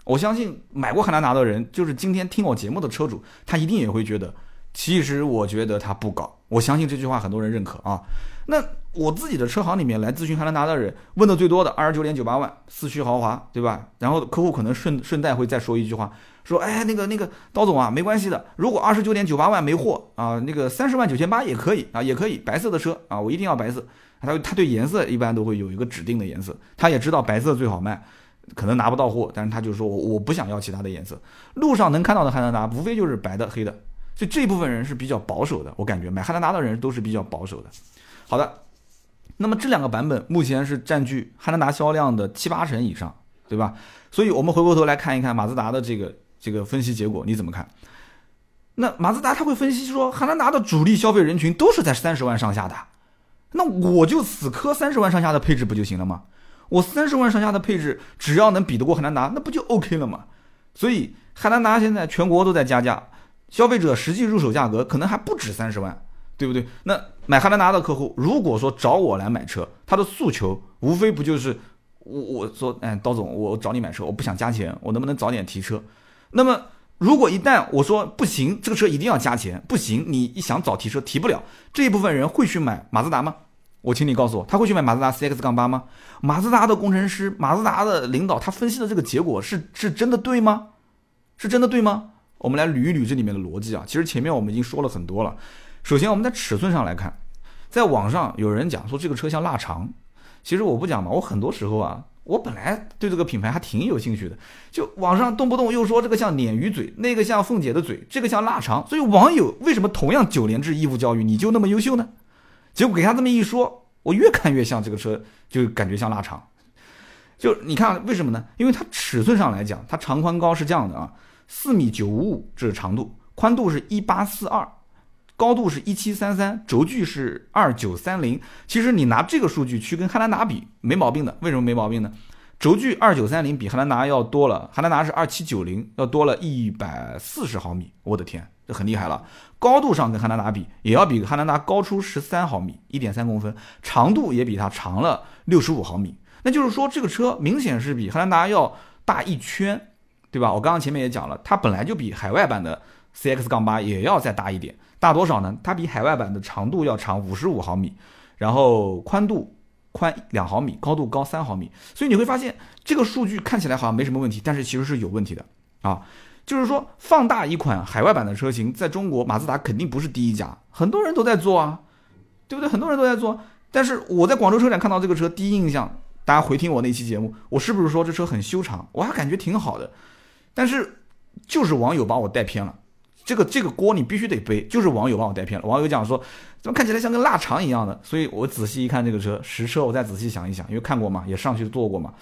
我相信买过汉兰达的人，就是今天听我节目的车主，他一定也会觉得其实我觉得它不高，我相信这句话很多人认可啊。那我自己的车行里面来咨询汉兰达的人，问的最多的 二十九点九八万，四驱豪华，对吧？然后客户可能顺顺带会再说一句话，说哎那个那个刀总啊，没关系的，如果 二十九点九八万没货啊，那个 三十万九千八 也可以啊，也可以白色的车啊，我一定要白色。他他对颜色一般都会有一个指定的颜色，他也知道白色最好卖，可能拿不到货，但是他就说我我不想要其他的颜色。路上能看到的汉兰达无非就是白的黑的，所以这部分人是比较保守的，我感觉买汉兰达的人都是比较保守的。好的，那么这两个版本目前是占据汉兰达销量的七八成以上，对吧？所以我们回过头来看一看马自达的这个这个分析结果，你怎么看？那马自达他会分析说，汉兰达的主力消费人群都是在三十万上下的，那我就死磕三十万上下的配置不就行了吗？我三十万上下的配置只要能比得过汉兰达，那不就 OK 了吗？所以汉兰达现在全国都在加价，消费者实际入手价格可能还不止三十万，对不对？那买汉兰达的客户如果说找我来买车，他的诉求无非不就是我我说哎，刀总，我找你买车，我不想加钱，我能不能早点提车？那么如果一旦我说不行，这个车一定要加钱，不行，你一想早提车提不了，这一部分人会去买马自达吗？我请你告诉我，他会去买马自达 C X 八 吗？马自达的工程师，马自达的领导，他分析的这个结果是是真的对吗？是真的对吗？我们来捋一捋这里面的逻辑啊。其实前面我们已经说了很多了。首先我们在尺寸上来看，在网上有人讲说这个车像腊肠，其实我不讲嘛，我很多时候啊，我本来对这个品牌还挺有兴趣的，就网上动不动又说这个像鲶鱼嘴，那个像凤姐的嘴，这个像腊肠，所以网友为什么同样九年制义务教育你就那么优秀呢？结果给他这么一说，我越看越像这个车，就感觉像腊肠。就你看为什么呢？因为它尺寸上来讲，它长宽高是这样的啊，四米九五五这是长度，宽度是一八四二，高度是一七三三，轴距是二九三零。其实你拿这个数据去跟汉兰达比没毛病的。为什么没毛病呢？轴距二九三零比汉兰达要多了，汉兰达是二七九零，要多了一百四十毫米，我的天，这很厉害了。高度上跟汉兰达比也要比汉兰达高出十三毫米 一点三公分，长度也比它长了六十五毫米。那就是说这个车明显是比汉兰达要大一圈，对吧？我刚刚前面也讲了，它本来就比海外版的 C X 八 也要再大一点，大多少呢？它比海外版的长度要长五十五毫米，然后宽度宽两毫米，高度高三毫米。所以你会发现这个数据看起来好像没什么问题，但是其实是有问题的啊！就是说放大一款海外版的车型，在中国马自达肯定不是第一家，很多人都在做啊，对不对？很多人都在做。但是我在广州车展看到这个车，第一印象，大家回听我那期节目，我是不是说这车很修长？我还感觉挺好的，但是就是网友把我带偏了。这个这个锅你必须得背，就是网友把我带偏了。网友讲说怎么看起来像跟腊肠一样的，所以我仔细一看这个车实车，我再仔细想一想，因为看过嘛，也上去坐过嘛，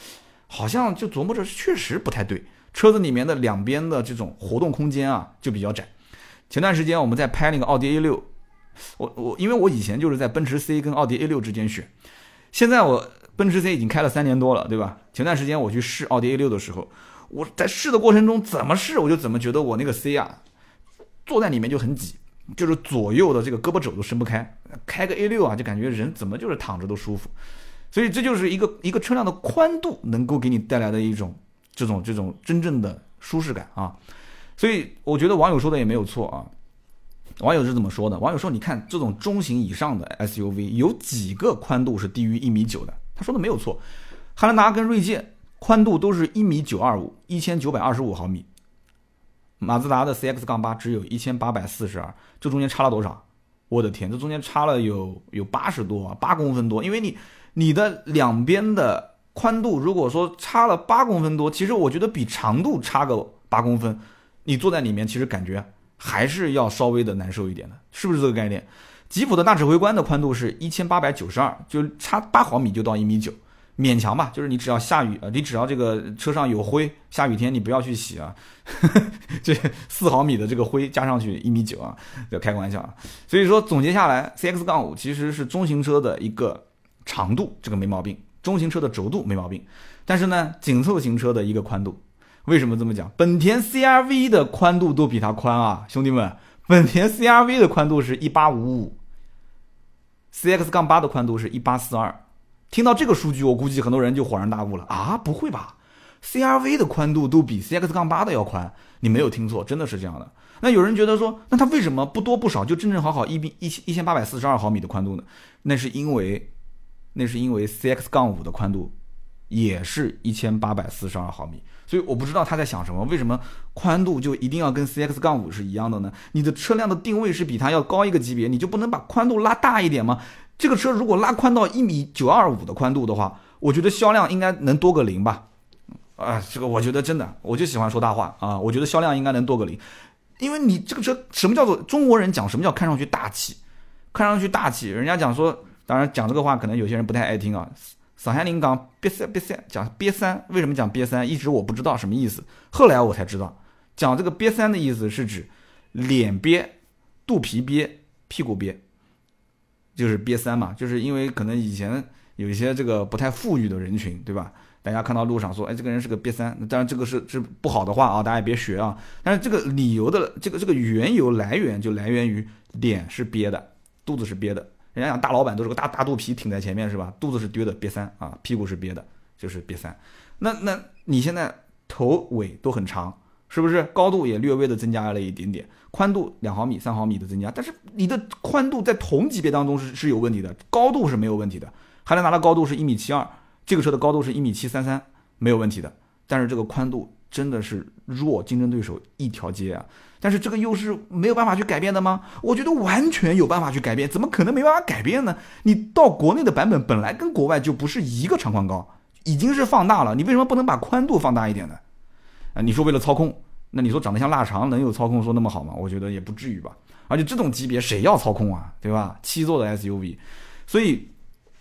好像就琢磨着确实不太对。车子里面的两边的这种活动空间啊就比较窄。前段时间我们在拍那个奥迪 A 六， 我我因为我以前就是在奔驰 C 跟奥迪 A 六 之间选，现在我奔驰 C 已经开了三年多了，对吧？前段时间我去试奥迪 A 六 的时候，我在试的过程中怎么试我就怎么觉得我那个 C 啊坐在里面就很挤，就是左右的这个胳膊肘都伸不开，开个 A 六 啊，就感觉人怎么就是躺着都舒服。所以这就是一个一个车辆的宽度能够给你带来的一种这种这种真正的舒适感啊。所以我觉得网友说的也没有错啊。网友是怎么说的？网友说你看这种中型以上的 S U V 有几个宽度是低于一米九的？他说的没有错，汉兰达跟锐界宽度都是一米九二五 一千九百二十五毫米，马自达的 C X 八 只有一千八百四十二，这中间差了多少？我的天，这中间差了有有八十多啊，八公分多。因为你你的两边的宽度如果说差了八公分多，其实我觉得比长度差个八公分，你坐在里面其实感觉还是要稍微的难受一点的，是不是这个概念？吉普的大指挥官的宽度是一千八百九十二，就差八毫米就到一米九，勉强吧，就是你只要下雨，你只要这个车上有灰，下雨天你不要去洗啊，呵呵，这四毫米的这个灰加上去一米九啊，就开玩笑啊。所以说总结下来 ，C X 五 其实是中型车的一个长度，这个没毛病；中型车的轴度没毛病，但是呢，紧凑型车的一个宽度。为什么这么讲？本田 C R V 的宽度都比它宽啊，兄弟们，本田 C R V 的宽度是一八五五 ，C X 八 的宽度是一八四二。听到这个数据，我估计很多人就恍然大悟了啊！不会吧， C R V 的宽度都比 C X 八 的要宽，你没有听错，真的是这样的。那有人觉得说，那它为什么不多不少就正正好好一千八百四十二毫米的宽度呢？那是因为那是因为 C X 五 的宽度也是一千八百四十二毫米，所以我不知道他在想什么，为什么宽度就一定要跟 C X 五 是一样的呢？你的车辆的定位是比它要高一个级别，你就不能把宽度拉大一点吗？这个车如果拉宽到一米九二五的宽度的话，我觉得销量应该能多个零吧。啊，这个我觉得真的，我就喜欢说大话啊！我觉得销量应该能多个零，因为你这个车什么叫做中国人讲什么叫看上去大气，看上去大气，人家讲说，当然讲这个话可能有些人不太爱听啊。上海人讲憋三憋三，讲憋三，为什么讲憋三？一直我不知道什么意思，后来我才知道，讲这个憋三的意思是指脸憋、肚皮憋、屁股憋，就是憋三嘛，就是因为可能以前有一些这个不太富裕的人群，对吧？大家看到路上说，哎，这个人是个憋三，当然这个是是不好的话啊，大家也别学啊。但是这个理由的这个这个缘由来源就来源于脸是憋的，肚子是憋的。人家讲大老板都是个大大肚皮挺在前面是吧？肚子是撅的憋三啊，屁股是憋的，就是憋三。那那你现在头尾都很长，是不是？高度也略微的增加了一点点，宽度两毫米、三毫米的增加，但是你的宽度在同级别当中是是有问题的，高度是没有问题的。汉兰达的高度是一米七二。这个车的高度是一米七三三，没有问题的，但是这个宽度真的是弱竞争对手一条街啊！但是这个优势没有办法去改变的吗？我觉得完全有办法去改变，怎么可能没办法改变呢？你到国内的版本本来跟国外就不是一个长宽高，已经是放大了，你为什么不能把宽度放大一点呢？啊，你说为了操控，那你说长得像腊肠能有操控说那么好吗？我觉得也不至于吧。而且这种级别谁要操控啊，对吧？七座的 S U V， 所以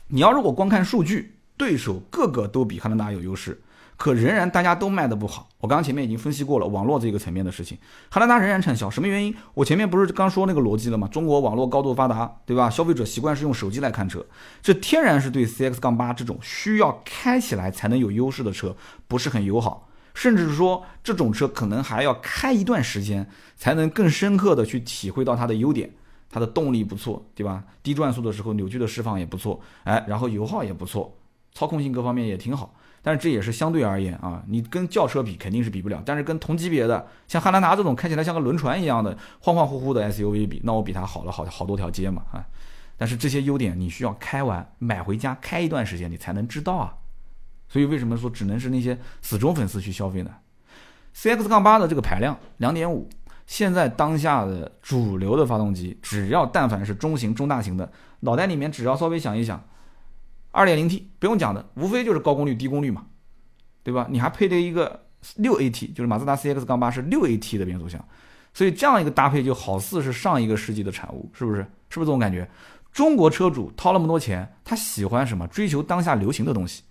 你要如果光看数据。对手各个都比汉兰达有优势，可仍然大家都卖得不好。我刚刚前面已经分析过了网络这个层面的事情，汉兰达仍然畅销，什么原因？我前面不是刚说那个逻辑了吗？中国网络高度发达，对吧？消费者习惯是用手机来看车，这天然是对 C X 八 这种需要开起来才能有优势的车不是很友好，甚至说这种车可能还要开一段时间才能更深刻的去体会到它的优点。它的动力不错，对吧？低转速的时候扭矩的释放也不错，哎，然后油耗也不错，操控性各方面也挺好，但是这也是相对而言啊，你跟轿车比肯定是比不了，但是跟同级别的像汉兰达这种看起来像个轮船一样的晃晃乎乎的 S U V 比，那我比它好了好好多条街嘛啊！但是这些优点你需要开完买回家开一段时间你才能知道啊，所以为什么说只能是那些死忠粉丝去消费呢？ C X 八 的这个排量 二点五， 现在当下的主流的发动机只要但凡是中型中大型的，脑袋里面只要稍微想一想二点零 T 不用讲的，无非就是高功率低功率嘛，对吧？你还配了一个 六A T， 就是马自达 C X 八 是 六A T 的变速箱，所以这样一个搭配就好似是上一个世纪的产物，是不是？是不是这种感觉？中国车主掏那么多钱，他喜欢什么？追求当下流行的东西 ，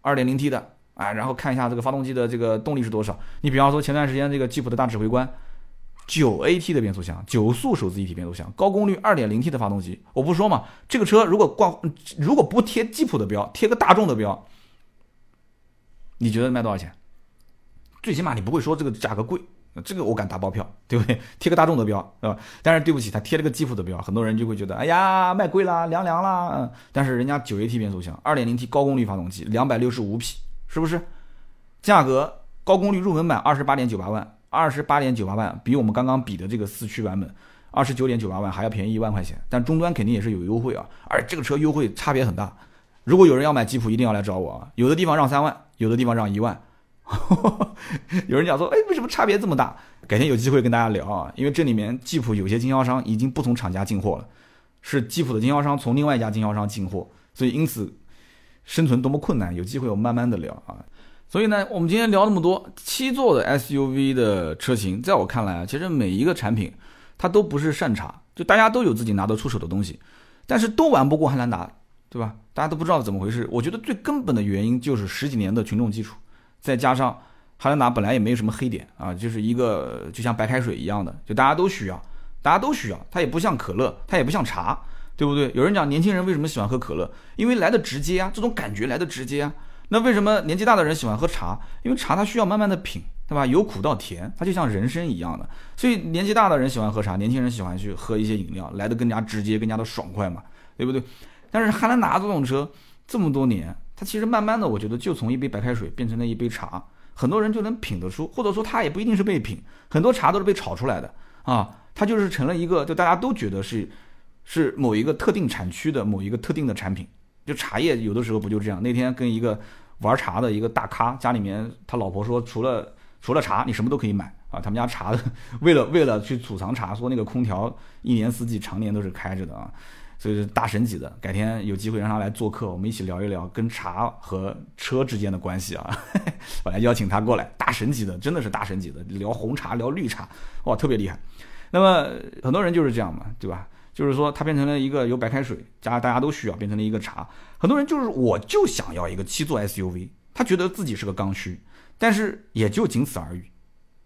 二点零 T 的啊，然后看一下这个发动机的这个动力是多少。你比方说前段时间这个吉普的大指挥官 ，九A T 的变速箱，九速手自一体变速箱，高功率 二点零 T 的发动机，我不说嘛，这个车如果挂，如果不贴吉普的标，贴个大众的标，你觉得卖多少钱？最起码你不会说这个价格贵，这个我敢打包票，对不对？贴个大众的标，对吧？但是对不起，他贴了个吉普的标，很多人就会觉得，哎呀，卖贵啦，凉凉啦。嗯，但是人家 九A T 变速箱 ，二点零 T 高功率发动机，两百六十五匹，是不是？价格高功率入门版 二十八点九八万。二十八点九八万比我们刚刚比的这个四驱版本 二十九点九八万还要便宜一万块钱，但终端肯定也是有优惠啊，而这个车优惠差别很大。如果有人要买吉普一定要来找我啊，有的地方让三万，有的地方让一万。有人讲说，哎，为什么差别这么大？改天有机会跟大家聊啊，因为这里面吉普有些经销商已经不从厂家进货了，是吉普的经销商从另外一家经销商进货，所以因此生存多么困难，有机会我慢慢的聊啊。所以呢，我们今天聊那么多七座的 S U V 的车型，在我看来啊，其实每一个产品它都不是善茬，就大家都有自己拿得出手的东西，但是都玩不过汉兰达，对吧？大家都不知道怎么回事。我觉得最根本的原因就是十几年的群众基础，再加上汉兰达本来也没有什么黑点啊，就是一个就像白开水一样的，就大家都需要，大家都需要。它也不像可乐，它也不像茶，对不对？有人讲年轻人为什么喜欢喝可乐，因为来的直接啊，这种感觉来的直接啊。那为什么年纪大的人喜欢喝茶？因为茶它需要慢慢的品，对吧？由苦到甜，它就像人生一样的。所以年纪大的人喜欢喝茶，年轻人喜欢去喝一些饮料，来得更加直接，更加的爽快嘛，对不对？但是汉兰达这种车这么多年，它其实慢慢的我觉得就从一杯白开水变成了一杯茶，很多人就能品得出，或者说它也不一定是被品，很多茶都是被炒出来的啊，它就是成了一个就大家都觉得是是某一个特定产区的某一个特定的产品。就茶叶有的时候不就这样，那天跟一个玩茶的一个大咖，家里面他老婆说除了除了茶你什么都可以买啊，他们家茶的为了为了去储藏茶，说那个空调一年四季常年都是开着的啊，所以是大神级的，改天有机会让他来做客，我们一起聊一聊跟茶和车之间的关系啊。本来邀请他过来，大神级的，真的是大神级的，聊红茶聊绿茶，哇，特别厉害。那么很多人就是这样嘛，对吧？就是说它变成了一个由白开水加大家都需要变成了一个茶，很多人就是我就想要一个七座 S U V， 他觉得自己是个刚需，但是也就仅此而已，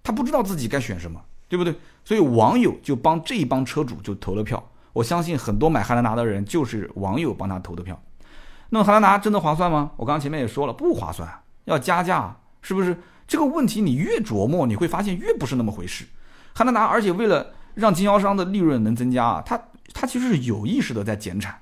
他不知道自己该选什么，对不对？所以网友就帮这一帮车主就投了票，我相信很多买汉兰达的人就是网友帮他投的票。那么汉兰达真的划算吗？我刚刚前面也说了，不划算，要加价，是不是？这个问题你越琢磨，你会发现越不是那么回事。汉兰达而且为了让经销商的利润能增加啊，它它其实是有意识的在减产。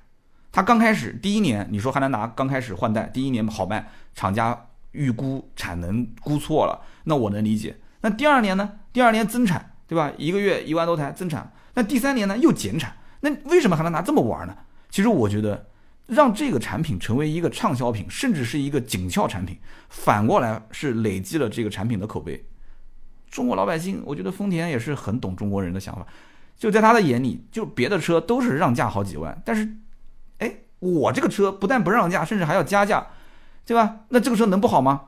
它刚开始第一年，你说汉兰达刚开始换代，第一年好卖，厂家预估产能估错了，那我能理解。那第二年呢？第二年增产，对吧？一个月一万多台增产。那第三年呢？又减产。那为什么汉兰达这么玩呢？其实我觉得，让这个产品成为一个畅销品，甚至是一个紧俏产品，反过来是累积了这个产品的口碑。中国老百姓，我觉得丰田也是很懂中国人的想法，就在他的眼里，就别的车都是让价好几万，但是，哎，我这个车不但不让价，甚至还要加价，对吧？那这个车能不好吗？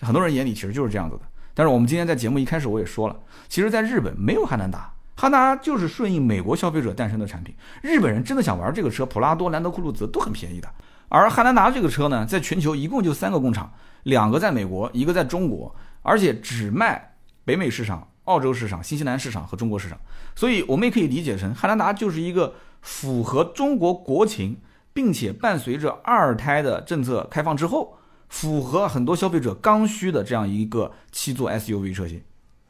很多人眼里其实就是这样子的。但是我们今天在节目一开始我也说了，其实在日本没有汉兰达，汉兰达就是顺应美国消费者诞生的产品。日本人真的想玩这个车，普拉多、兰德酷路泽都很便宜的。而汉兰达这个车呢，在全球一共就三个工厂，两个在美国，一个在中国，而且只卖北美市场、澳洲市场、新西兰市场和中国市场，所以我们也可以理解成汉兰达就是一个符合中国国情，并且伴随着二胎的政策开放之后，符合很多消费者刚需的这样一个七座 S U V 车型，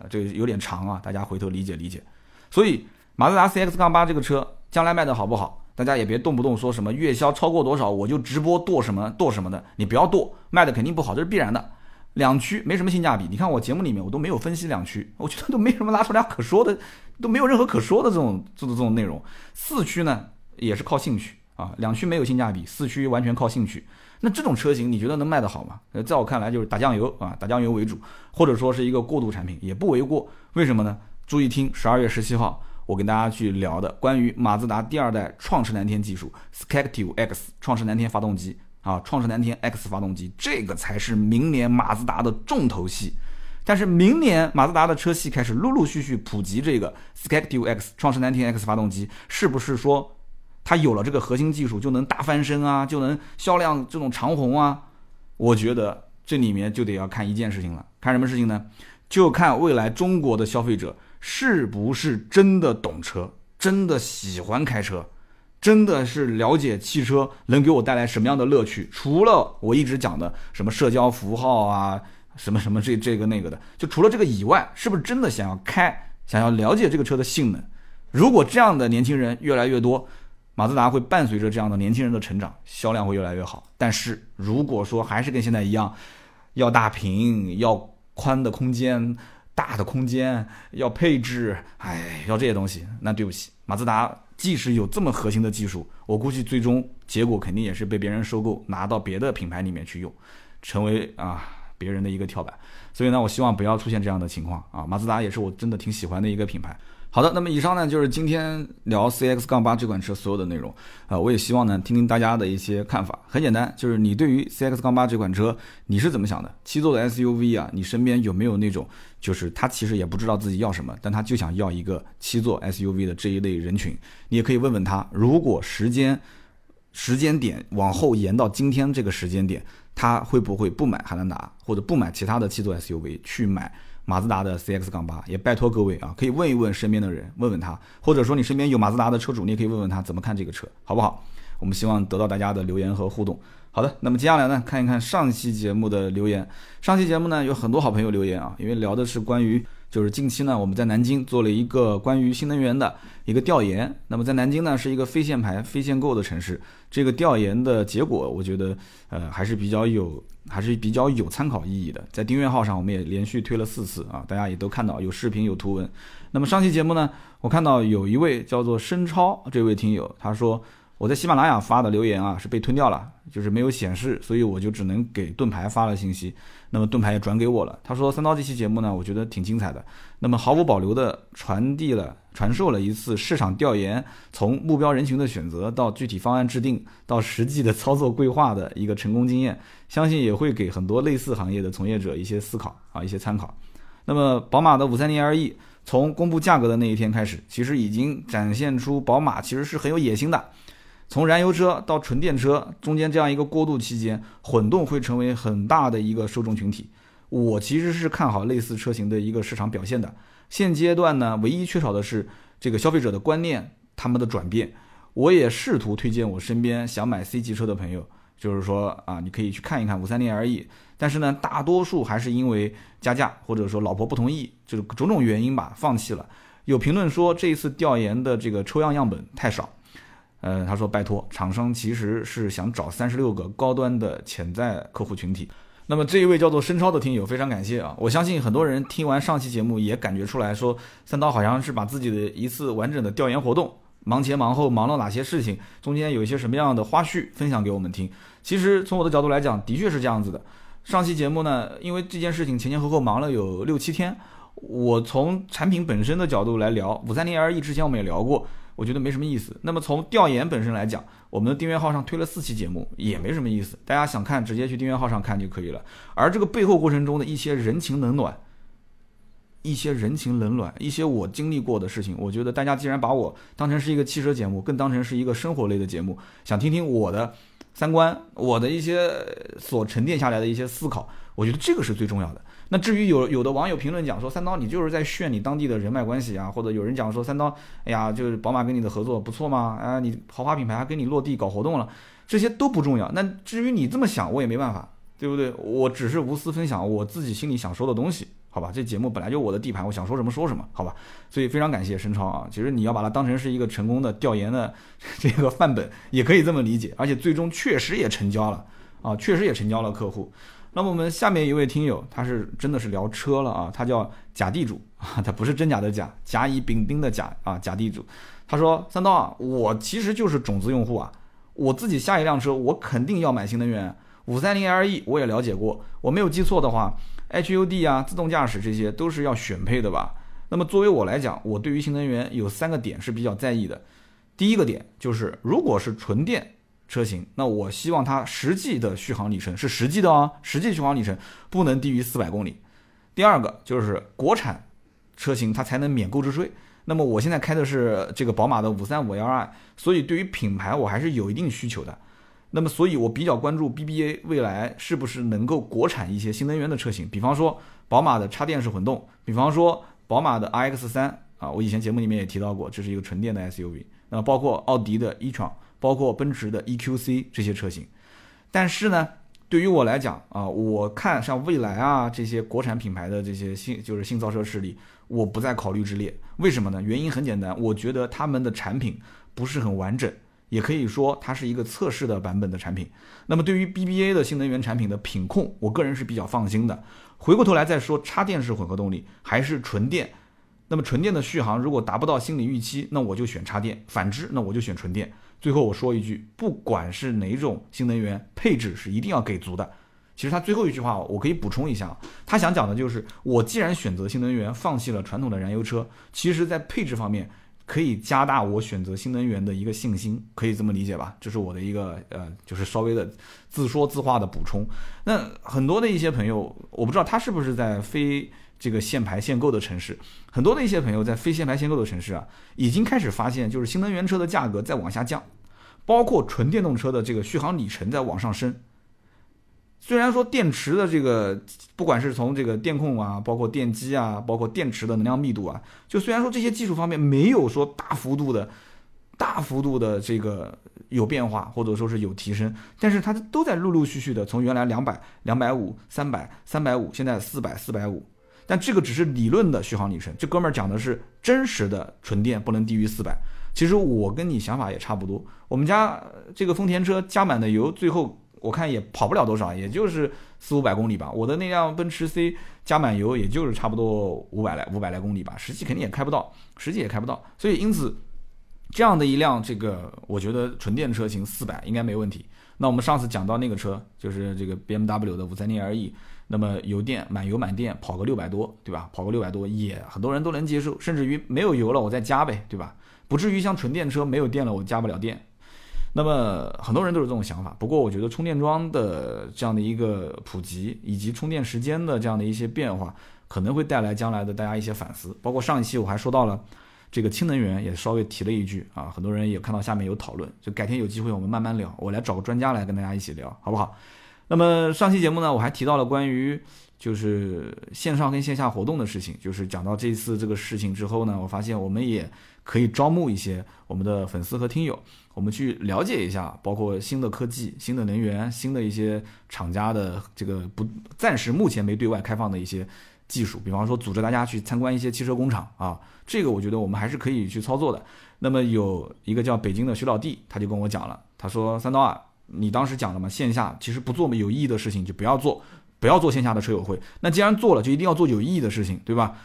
啊，这个有点长啊，大家回头理解理解。所以马自达 C X 八 这个车将来卖的好不好，大家也别动不动说什么月销超过多少我就直播剁什么剁什么的，你不要剁，卖的肯定不好，这是必然的。两驱没什么性价比，你看我节目里面我都没有分析两驱，我觉得都没什么拉出来可说的，都没有任何可说的这种这种这种内容。四驱呢也是靠兴趣啊，两驱没有性价比，四驱完全靠兴趣。那这种车型你觉得能卖得好吗？在我看来就是打酱油啊，打酱油为主，或者说是一个过渡产品也不为过。为什么呢？注意听十二月十七号我跟大家去聊的关于马自达第二代创驰蓝天技术 Skyactiv-X 创驰蓝天发动机。啊，创驰蓝天 X 发动机，这个才是明年马自达的重头戏。但是明年马自达的车系开始陆陆续续普及这个 Skyactiv-X 创驰蓝天 X 发动机，是不是说它有了这个核心技术就能大翻身啊，就能销量这种长虹啊？我觉得这里面就得要看一件事情了，看什么事情呢？就看未来中国的消费者是不是真的懂车，真的喜欢开车。真的是了解汽车能给我带来什么样的乐趣，除了我一直讲的什么社交符号啊，什么什么这这个那个的，就除了这个以外，是不是真的想要开，想要了解这个车的性能？如果这样的年轻人越来越多，马自达会伴随着这样的年轻人的成长，销量会越来越好。但是如果说还是跟现在一样，要大屏，要宽的空间，大的空间，要配置，哎，要这些东西，那对不起，马自达即使有这么核心的技术，我估计最终结果肯定也是被别人收购，拿到别的品牌里面去用，成为啊别人的一个跳板。所以呢，我希望不要出现这样的情况啊。马自达也是我真的挺喜欢的一个品牌。好的，那么以上呢就是今天聊 C X 八 这款车所有的内容啊、呃，我也希望呢听听大家的一些看法。很简单，就是你对于 C X 八 这款车你是怎么想的？七座的 S U V 啊，你身边有没有那种就是他其实也不知道自己要什么，但他就想要一个七座 S U V 的这一类人群？你也可以问问他，如果时间时间点往后延到今天这个时间点，他会不会不买汉兰达或者不买其他的七座 S U V 去买马自达的 C X 八， 也拜托各位啊，可以问一问身边的人，问问他，或者说你身边有马自达的车主，你也可以问问他怎么看这个车，好不好？我们希望得到大家的留言和互动。好的，那么接下来呢，看一看上期节目的留言。上期节目呢，有很多好朋友留言啊，因为聊的是关于就是近期呢，我们在南京做了一个关于新能源的一个调研。那么在南京呢，是一个非限牌、非限购的城市。这个调研的结果，我觉得呃还是比较有，还是比较有参考意义的。在订阅号上，我们也连续推了四次啊，大家也都看到有视频有图文。那么上期节目呢，我看到有一位叫做申超这位听友，他说我在喜马拉雅发的留言啊是被吞掉了，就是没有显示，所以我就只能给盾牌发了信息。那么盾牌也转给我了。他说三刀这期节目呢，我觉得挺精彩的。那么毫无保留的传递了、传授了一次市场调研，从目标人群的选择到具体方案制定，到实际的操作规划的一个成功经验，相信也会给很多类似行业的从业者一些思考啊，一些参考。那么宝马的 五三零L E。从公布价格的那一天开始，其实已经展现出宝马其实是很有野心的。从燃油车到纯电车中间这样一个过渡期间，混动会成为很大的一个受众群体。我其实是看好类似车型的一个市场表现的。现阶段呢，唯一缺少的是这个消费者的观念，他们的转变。我也试图推荐我身边想买 C 级车的朋友，就是说啊，你可以去看一看 五三零L E， 但是呢，大多数还是因为加价或者说老婆不同意，就是种种原因吧，放弃了。有评论说这一次调研的这个抽样样本太少，呃，他说拜托，厂商其实是想找三十六个高端的潜在客户群体。那么这一位叫做申超的听友，非常感谢啊！我相信很多人听完上期节目也感觉出来说，三刀好像是把自己的一次完整的调研活动。忙前忙后忙了哪些事情，中间有一些什么样的花絮分享给我们听。其实从我的角度来讲，的确是这样子的。上期节目呢，因为这件事情前前后后忙了有六七天，我从产品本身的角度来聊 ,五三零L E 之前我们也聊过，我觉得没什么意思。那么从调研本身来讲，我们的订阅号上推了四期节目也没什么意思，大家想看直接去订阅号上看就可以了。而这个背后过程中的一些人情冷暖，一些人情冷暖，一些我经历过的事情，我觉得大家既然把我当成是一个汽车节目，更当成是一个生活类的节目，想听听我的三观，我的一些所沉淀下来的一些思考，我觉得这个是最重要的。那至于有有的网友评论讲说，三刀你就是在炫你当地的人脉关系啊，或者有人讲说三刀，哎呀，就是宝马跟你的合作不错嘛，啊，你豪华品牌还跟你落地搞活动了，这些都不重要。那至于你这么想，我也没办法，对不对？我只是无私分享我自己心里想说的东西。好吧，这节目本来就我的地盘，我想说什么说什么，好吧，所以非常感谢申超啊。其实你要把它当成是一个成功的调研的这个范本，也可以这么理解，而且最终确实也成交了啊，确实也成交了客户。那么我们下面一位听友，他是真的是聊车了啊，他叫假地主啊，他不是真假的假，甲乙丙丁的甲啊，假地主。他说三刀啊，我其实就是种子用户啊，我自己下一辆车我肯定要买新能源， 五三零L E 我也了解过，我没有记错的话H U D 啊，自动驾驶这些都是要选配的吧。那么作为我来讲，我对于新能源有三个点是比较在意的。第一个点就是，如果是纯电车型，那我希望它实际的续航里程是实际的哦，实际续航里程不能低于四百公里。第二个就是国产车型它才能免购置税。那么我现在开的是这个宝马的 五三五L I， 所以对于品牌我还是有一定需求的。那么所以我比较关注 B B A 未来是不是能够国产一些新能源的车型，比方说宝马的插电式混动，比方说宝马的 I X 三 啊，我以前节目里面也提到过，这是一个纯电的 S U V， 那包括奥迪的 e-tron， 包括奔驰的 E Q C 这些车型。但是呢，对于我来讲啊，我看像蔚来啊这些国产品牌的这些新就是新造车势力，我不在考虑之列。为什么呢？原因很简单，我觉得他们的产品不是很完整。也可以说它是一个测试的版本的产品。那么对于 B B A 的新能源产品的品控，我个人是比较放心的。回过头来再说插电式混合动力还是纯电，那么纯电的续航如果达不到心理预期，那我就选插电，反之那我就选纯电。最后我说一句，不管是哪种新能源，配置是一定要给足的。其实他最后一句话我可以补充一下，他想讲的就是我既然选择新能源，放弃了传统的燃油车，其实在配置方面可以加大我选择新能源的一个信心，可以这么理解吧？这是我的一个呃，就是稍微的自说自话的补充。那很多的一些朋友，我不知道他是不是在非这个限牌限购的城市，很多的一些朋友在非限牌限购的城市啊，已经开始发现就是新能源车的价格在往下降，包括纯电动车的这个续航里程在往上升。虽然说电池的这个，不管是从这个电控啊，包括电机啊，包括电池的能量密度啊，就虽然说这些技术方面没有说大幅度的大幅度的这个有变化或者说是有提升，但是它都在陆陆续续的从原来两百、两百五、三百、三百五，现在四百、四百五，但这个只是理论的续航里程，这哥们儿讲的是真实的纯电不能低于四百。其实我跟你想法也差不多，我们家这个丰田车加满的油最后我看也跑不了多少，也就是四五百公里吧。我的那辆奔驰 C 加满油也就是差不多五百来五百来公里吧，实际肯定也开不到，实际也开不到。所以因此这样的一辆这个我觉得纯电车型四百应该没问题。那我们上次讲到那个车就是这个 B M W 的 五三零L E， 那么油电满油满电跑个六百多，对吧？跑个六百多也很多人都能接受，甚至于没有油了我再加呗，对吧？不至于像纯电车没有电了我加不了电。那么很多人都有这种想法，不过我觉得充电桩的这样的一个普及以及充电时间的这样的一些变化，可能会带来将来的大家一些反思。包括上一期我还说到了这个氢能源，也稍微提了一句啊，很多人也看到下面有讨论，就改天有机会我们慢慢聊，我来找个专家来跟大家一起聊，好不好？那么上期节目呢，我还提到了关于就是线上跟线下活动的事情，就是讲到这一次这个事情之后呢，我发现我们也可以招募一些我们的粉丝和听友，我们去了解一下，包括新的科技、新的能源、新的一些厂家的这个不暂时目前没对外开放的一些技术，比方说组织大家去参观一些汽车工厂啊，这个我觉得我们还是可以去操作的。那么有一个叫北京的徐老弟，他就跟我讲了，他说三刀啊，你当时讲了嘛，线下其实不做有意义的事情就不要做，不要做线下的车友会。那既然做了，就一定要做有意义的事情，对吧？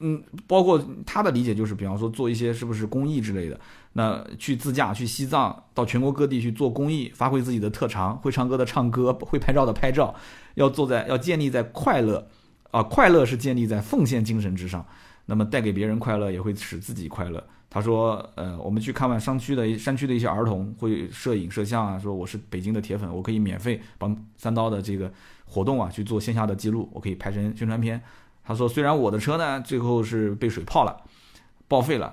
嗯，包括他的理解就是，比方说做一些是不是公益之类的，那去自驾去西藏，到全国各地去做公益，发挥自己的特长，会唱歌的唱歌，会拍照的拍照，要做在要建立在快乐啊、呃，快乐是建立在奉献精神之上。那么带给别人快乐，也会使自己快乐。他说，呃，我们去看望山区的山区的一些儿童，会摄影摄像啊，说我是北京的铁粉，我可以免费帮三刀的这个活动啊去做线下的记录，我可以拍成宣传片。他说虽然我的车呢最后是被水泡了报废了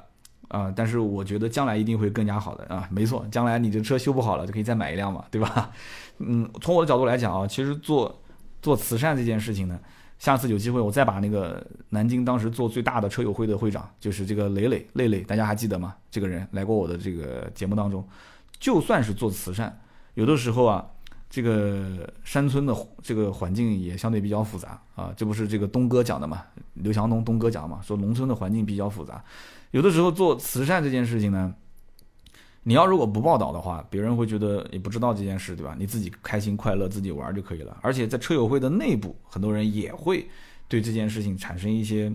啊、呃，但是我觉得将来一定会更加好的啊。没错，将来你这车修不好了就可以再买一辆嘛，对吧？嗯，从我的角度来讲啊，其实做做慈善这件事情呢，下次有机会我再把那个南京当时做最大的车友会的会长，就是这个磊磊磊磊，大家还记得吗？这个人来过我的这个节目当中。就算是做慈善，有的时候啊，这个山村的这个环境也相对比较复杂啊，这不是这个东哥讲的嘛，刘强东东哥讲嘛，说农村的环境比较复杂。有的时候做慈善这件事情呢，你要如果不报道的话，别人会觉得也不知道这件事，对吧？你自己开心快乐自己玩就可以了。而且在车友会的内部，很多人也会对这件事情产生一些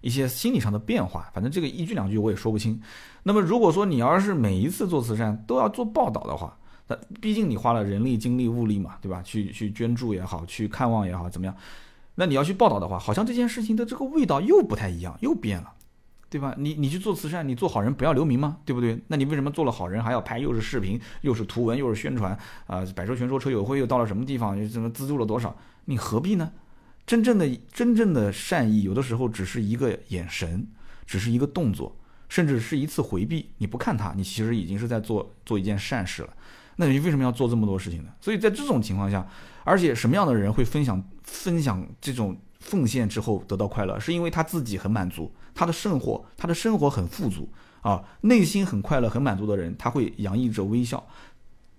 一些心理上的变化，反正这个一句两句我也说不清。那么如果说你要是每一次做慈善都要做报道的话，那毕竟你花了人力精力物力嘛，对吧？去去捐助也好，去看望也好，怎么样，那你要去报道的话，好像这件事情的这个味道又不太一样，又变了，对吧？你你去做慈善，你做好人不要留名吗？对不对？那你为什么做了好人还要拍，又是视频，又是图文，又是宣传啊、呃？百车全说车友会又到了什么地方，什么资助了多少？你何必呢？真正的真正的善意，有的时候只是一个眼神，只是一个动作，甚至是一次回避。你不看他，你其实已经是在做做一件善事了。那你为什么要做这么多事情呢？所以在这种情况下，而且什么样的人会分享分享这种奉献之后得到快乐，是因为他自己很满足，他的生活，他的生活很富足啊，内心很快乐、很满足的人，他会洋溢着微笑；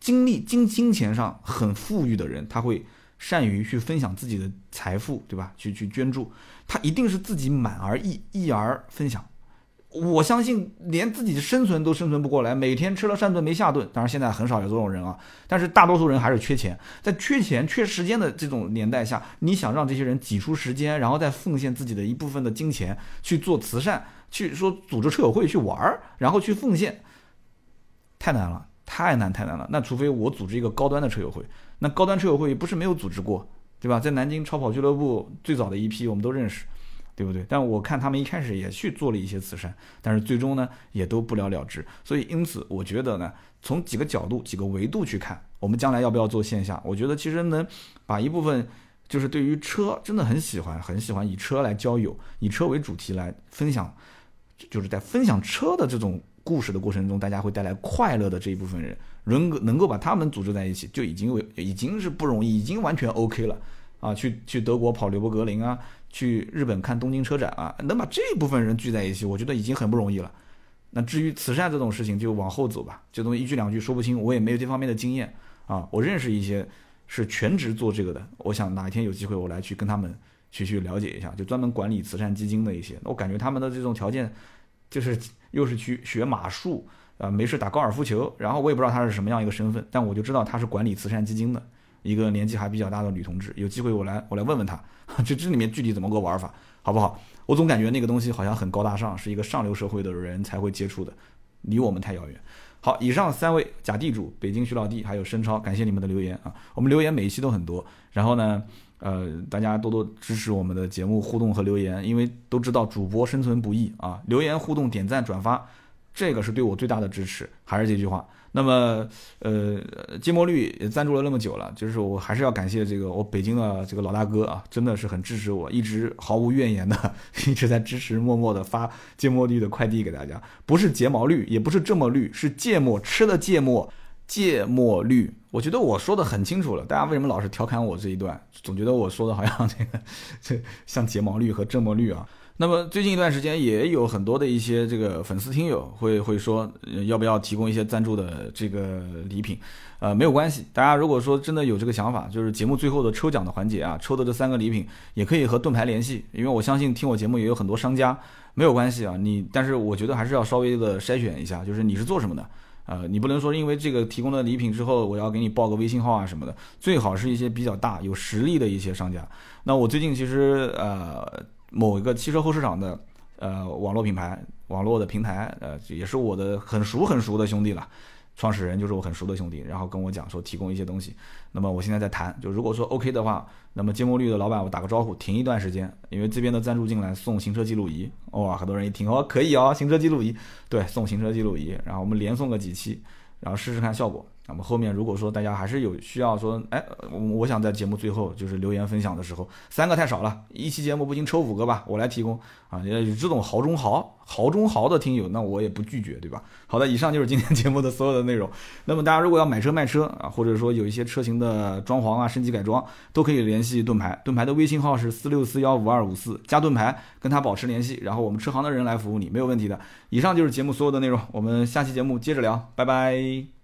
精力、金金钱上很富裕的人，他会善于去分享自己的财富，对吧？去去捐助，他一定是自己满而溢，溢而分享。我相信连自己的生存都生存不过来，每天吃了上顿没下顿，当然现在很少有这种人啊，但是大多数人还是缺钱，在缺钱缺时间的这种年代下，你想让这些人挤出时间，然后再奉献自己的一部分的金钱去做慈善，去说组织车友会去玩，然后去奉献，太难了，太难太难了。那除非我组织一个高端的车友会，那高端车友会不是没有组织过，对吧？在南京超跑俱乐部最早的一批我们都认识，对不对？但我看他们一开始也去做了一些慈善，但是最终呢也都不了了之。所以因此我觉得呢，从几个角度几个维度去看我们将来要不要做线下，我觉得其实能把一部分就是对于车真的很喜欢很喜欢以车来交友，以车为主题来分享，就是在分享车的这种故事的过程中，大家会带来快乐的这一部分人，能够把他们组织在一起就已经已经是不容易，已经完全 OK 了啊，去去德国跑纽博格林啊，去日本看东京车展啊，能把这部分人聚在一起，我觉得已经很不容易了。那至于慈善这种事情就往后走吧，这东西一句两句说不清，我也没有这方面的经验啊。我认识一些是全职做这个的，我想哪一天有机会我来去跟他们去去了解一下，就专门管理慈善基金的一些，我感觉他们的这种条件就是又是去学马术啊，没事打高尔夫球，然后我也不知道他是什么样一个身份，但我就知道他是管理慈善基金的一个年纪还比较大的女同志，有机会我来我来问问她，这这里面具体怎么个玩法，好不好？我总感觉那个东西好像很高大上，是一个上流社会的人才会接触的，离我们太遥远。好，以上三位假地主、北京徐老弟还有申超，感谢你们的留言啊！我们留言每一期都很多，然后呢，呃，大家多多支持我们的节目互动和留言，因为都知道主播生存不易啊，留言互动、点赞、转发。这个是对我最大的支持，还是这句话。那么，呃，芥末绿也赞助了那么久了，就是我还是要感谢这个我北京的这个老大哥啊，真的是很支持我，一直毫无怨言的，一直在支持，默默的发芥末绿的快递给大家，不是睫毛绿，也不是这么绿，是芥末吃的芥末，芥末绿。我觉得我说的很清楚了，大家为什么老是调侃我这一段，总觉得我说的好像这个这像睫毛绿和这么绿啊。那么最近一段时间也有很多的一些这个粉丝听友会会说要不要提供一些赞助的这个礼品，呃没有关系，大家如果说真的有这个想法，就是节目最后的抽奖的环节啊，抽的这三个礼品也可以和盾牌联系，因为我相信听我节目也有很多商家，没有关系啊，你但是我觉得还是要稍微的筛选一下，就是你是做什么的。呃，你不能说因为这个提供的礼品之后，我要给你报个微信号啊什么的，最好是一些比较大、有实力的一些商家。那我最近其实呃，某一个汽车后市场的呃网络品牌、网络的平台，呃，也是我的很熟很熟的兄弟了，创始人就是我很熟的兄弟，然后跟我讲说提供一些东西。那么我现在在谈，就如果说 OK 的话，那么芥末绿的老板我打个招呼，停一段时间，因为这边的赞助进来送行车记录仪，哇，很多人一听哦可以哦，行车记录仪，对，送行车记录仪，然后我们连送个几期，然后试试看效果。那么后面如果说大家还是有需要说，哎，我想在节目最后就是留言分享的时候，三个太少了，一期节目不行抽五个吧，我来提供啊，有这种豪中豪、豪中豪的听友，那我也不拒绝，对吧？好的，以上就是今天节目的所有的内容。那么大家如果要买车卖车啊，或者说有一些车型的装潢啊、升级改装，都可以联系盾牌，盾牌的微信号是四六四一五二五四，加盾牌跟他保持联系，然后我们车行的人来服务你，没有问题的。以上就是节目所有的内容，我们下期节目接着聊，拜拜。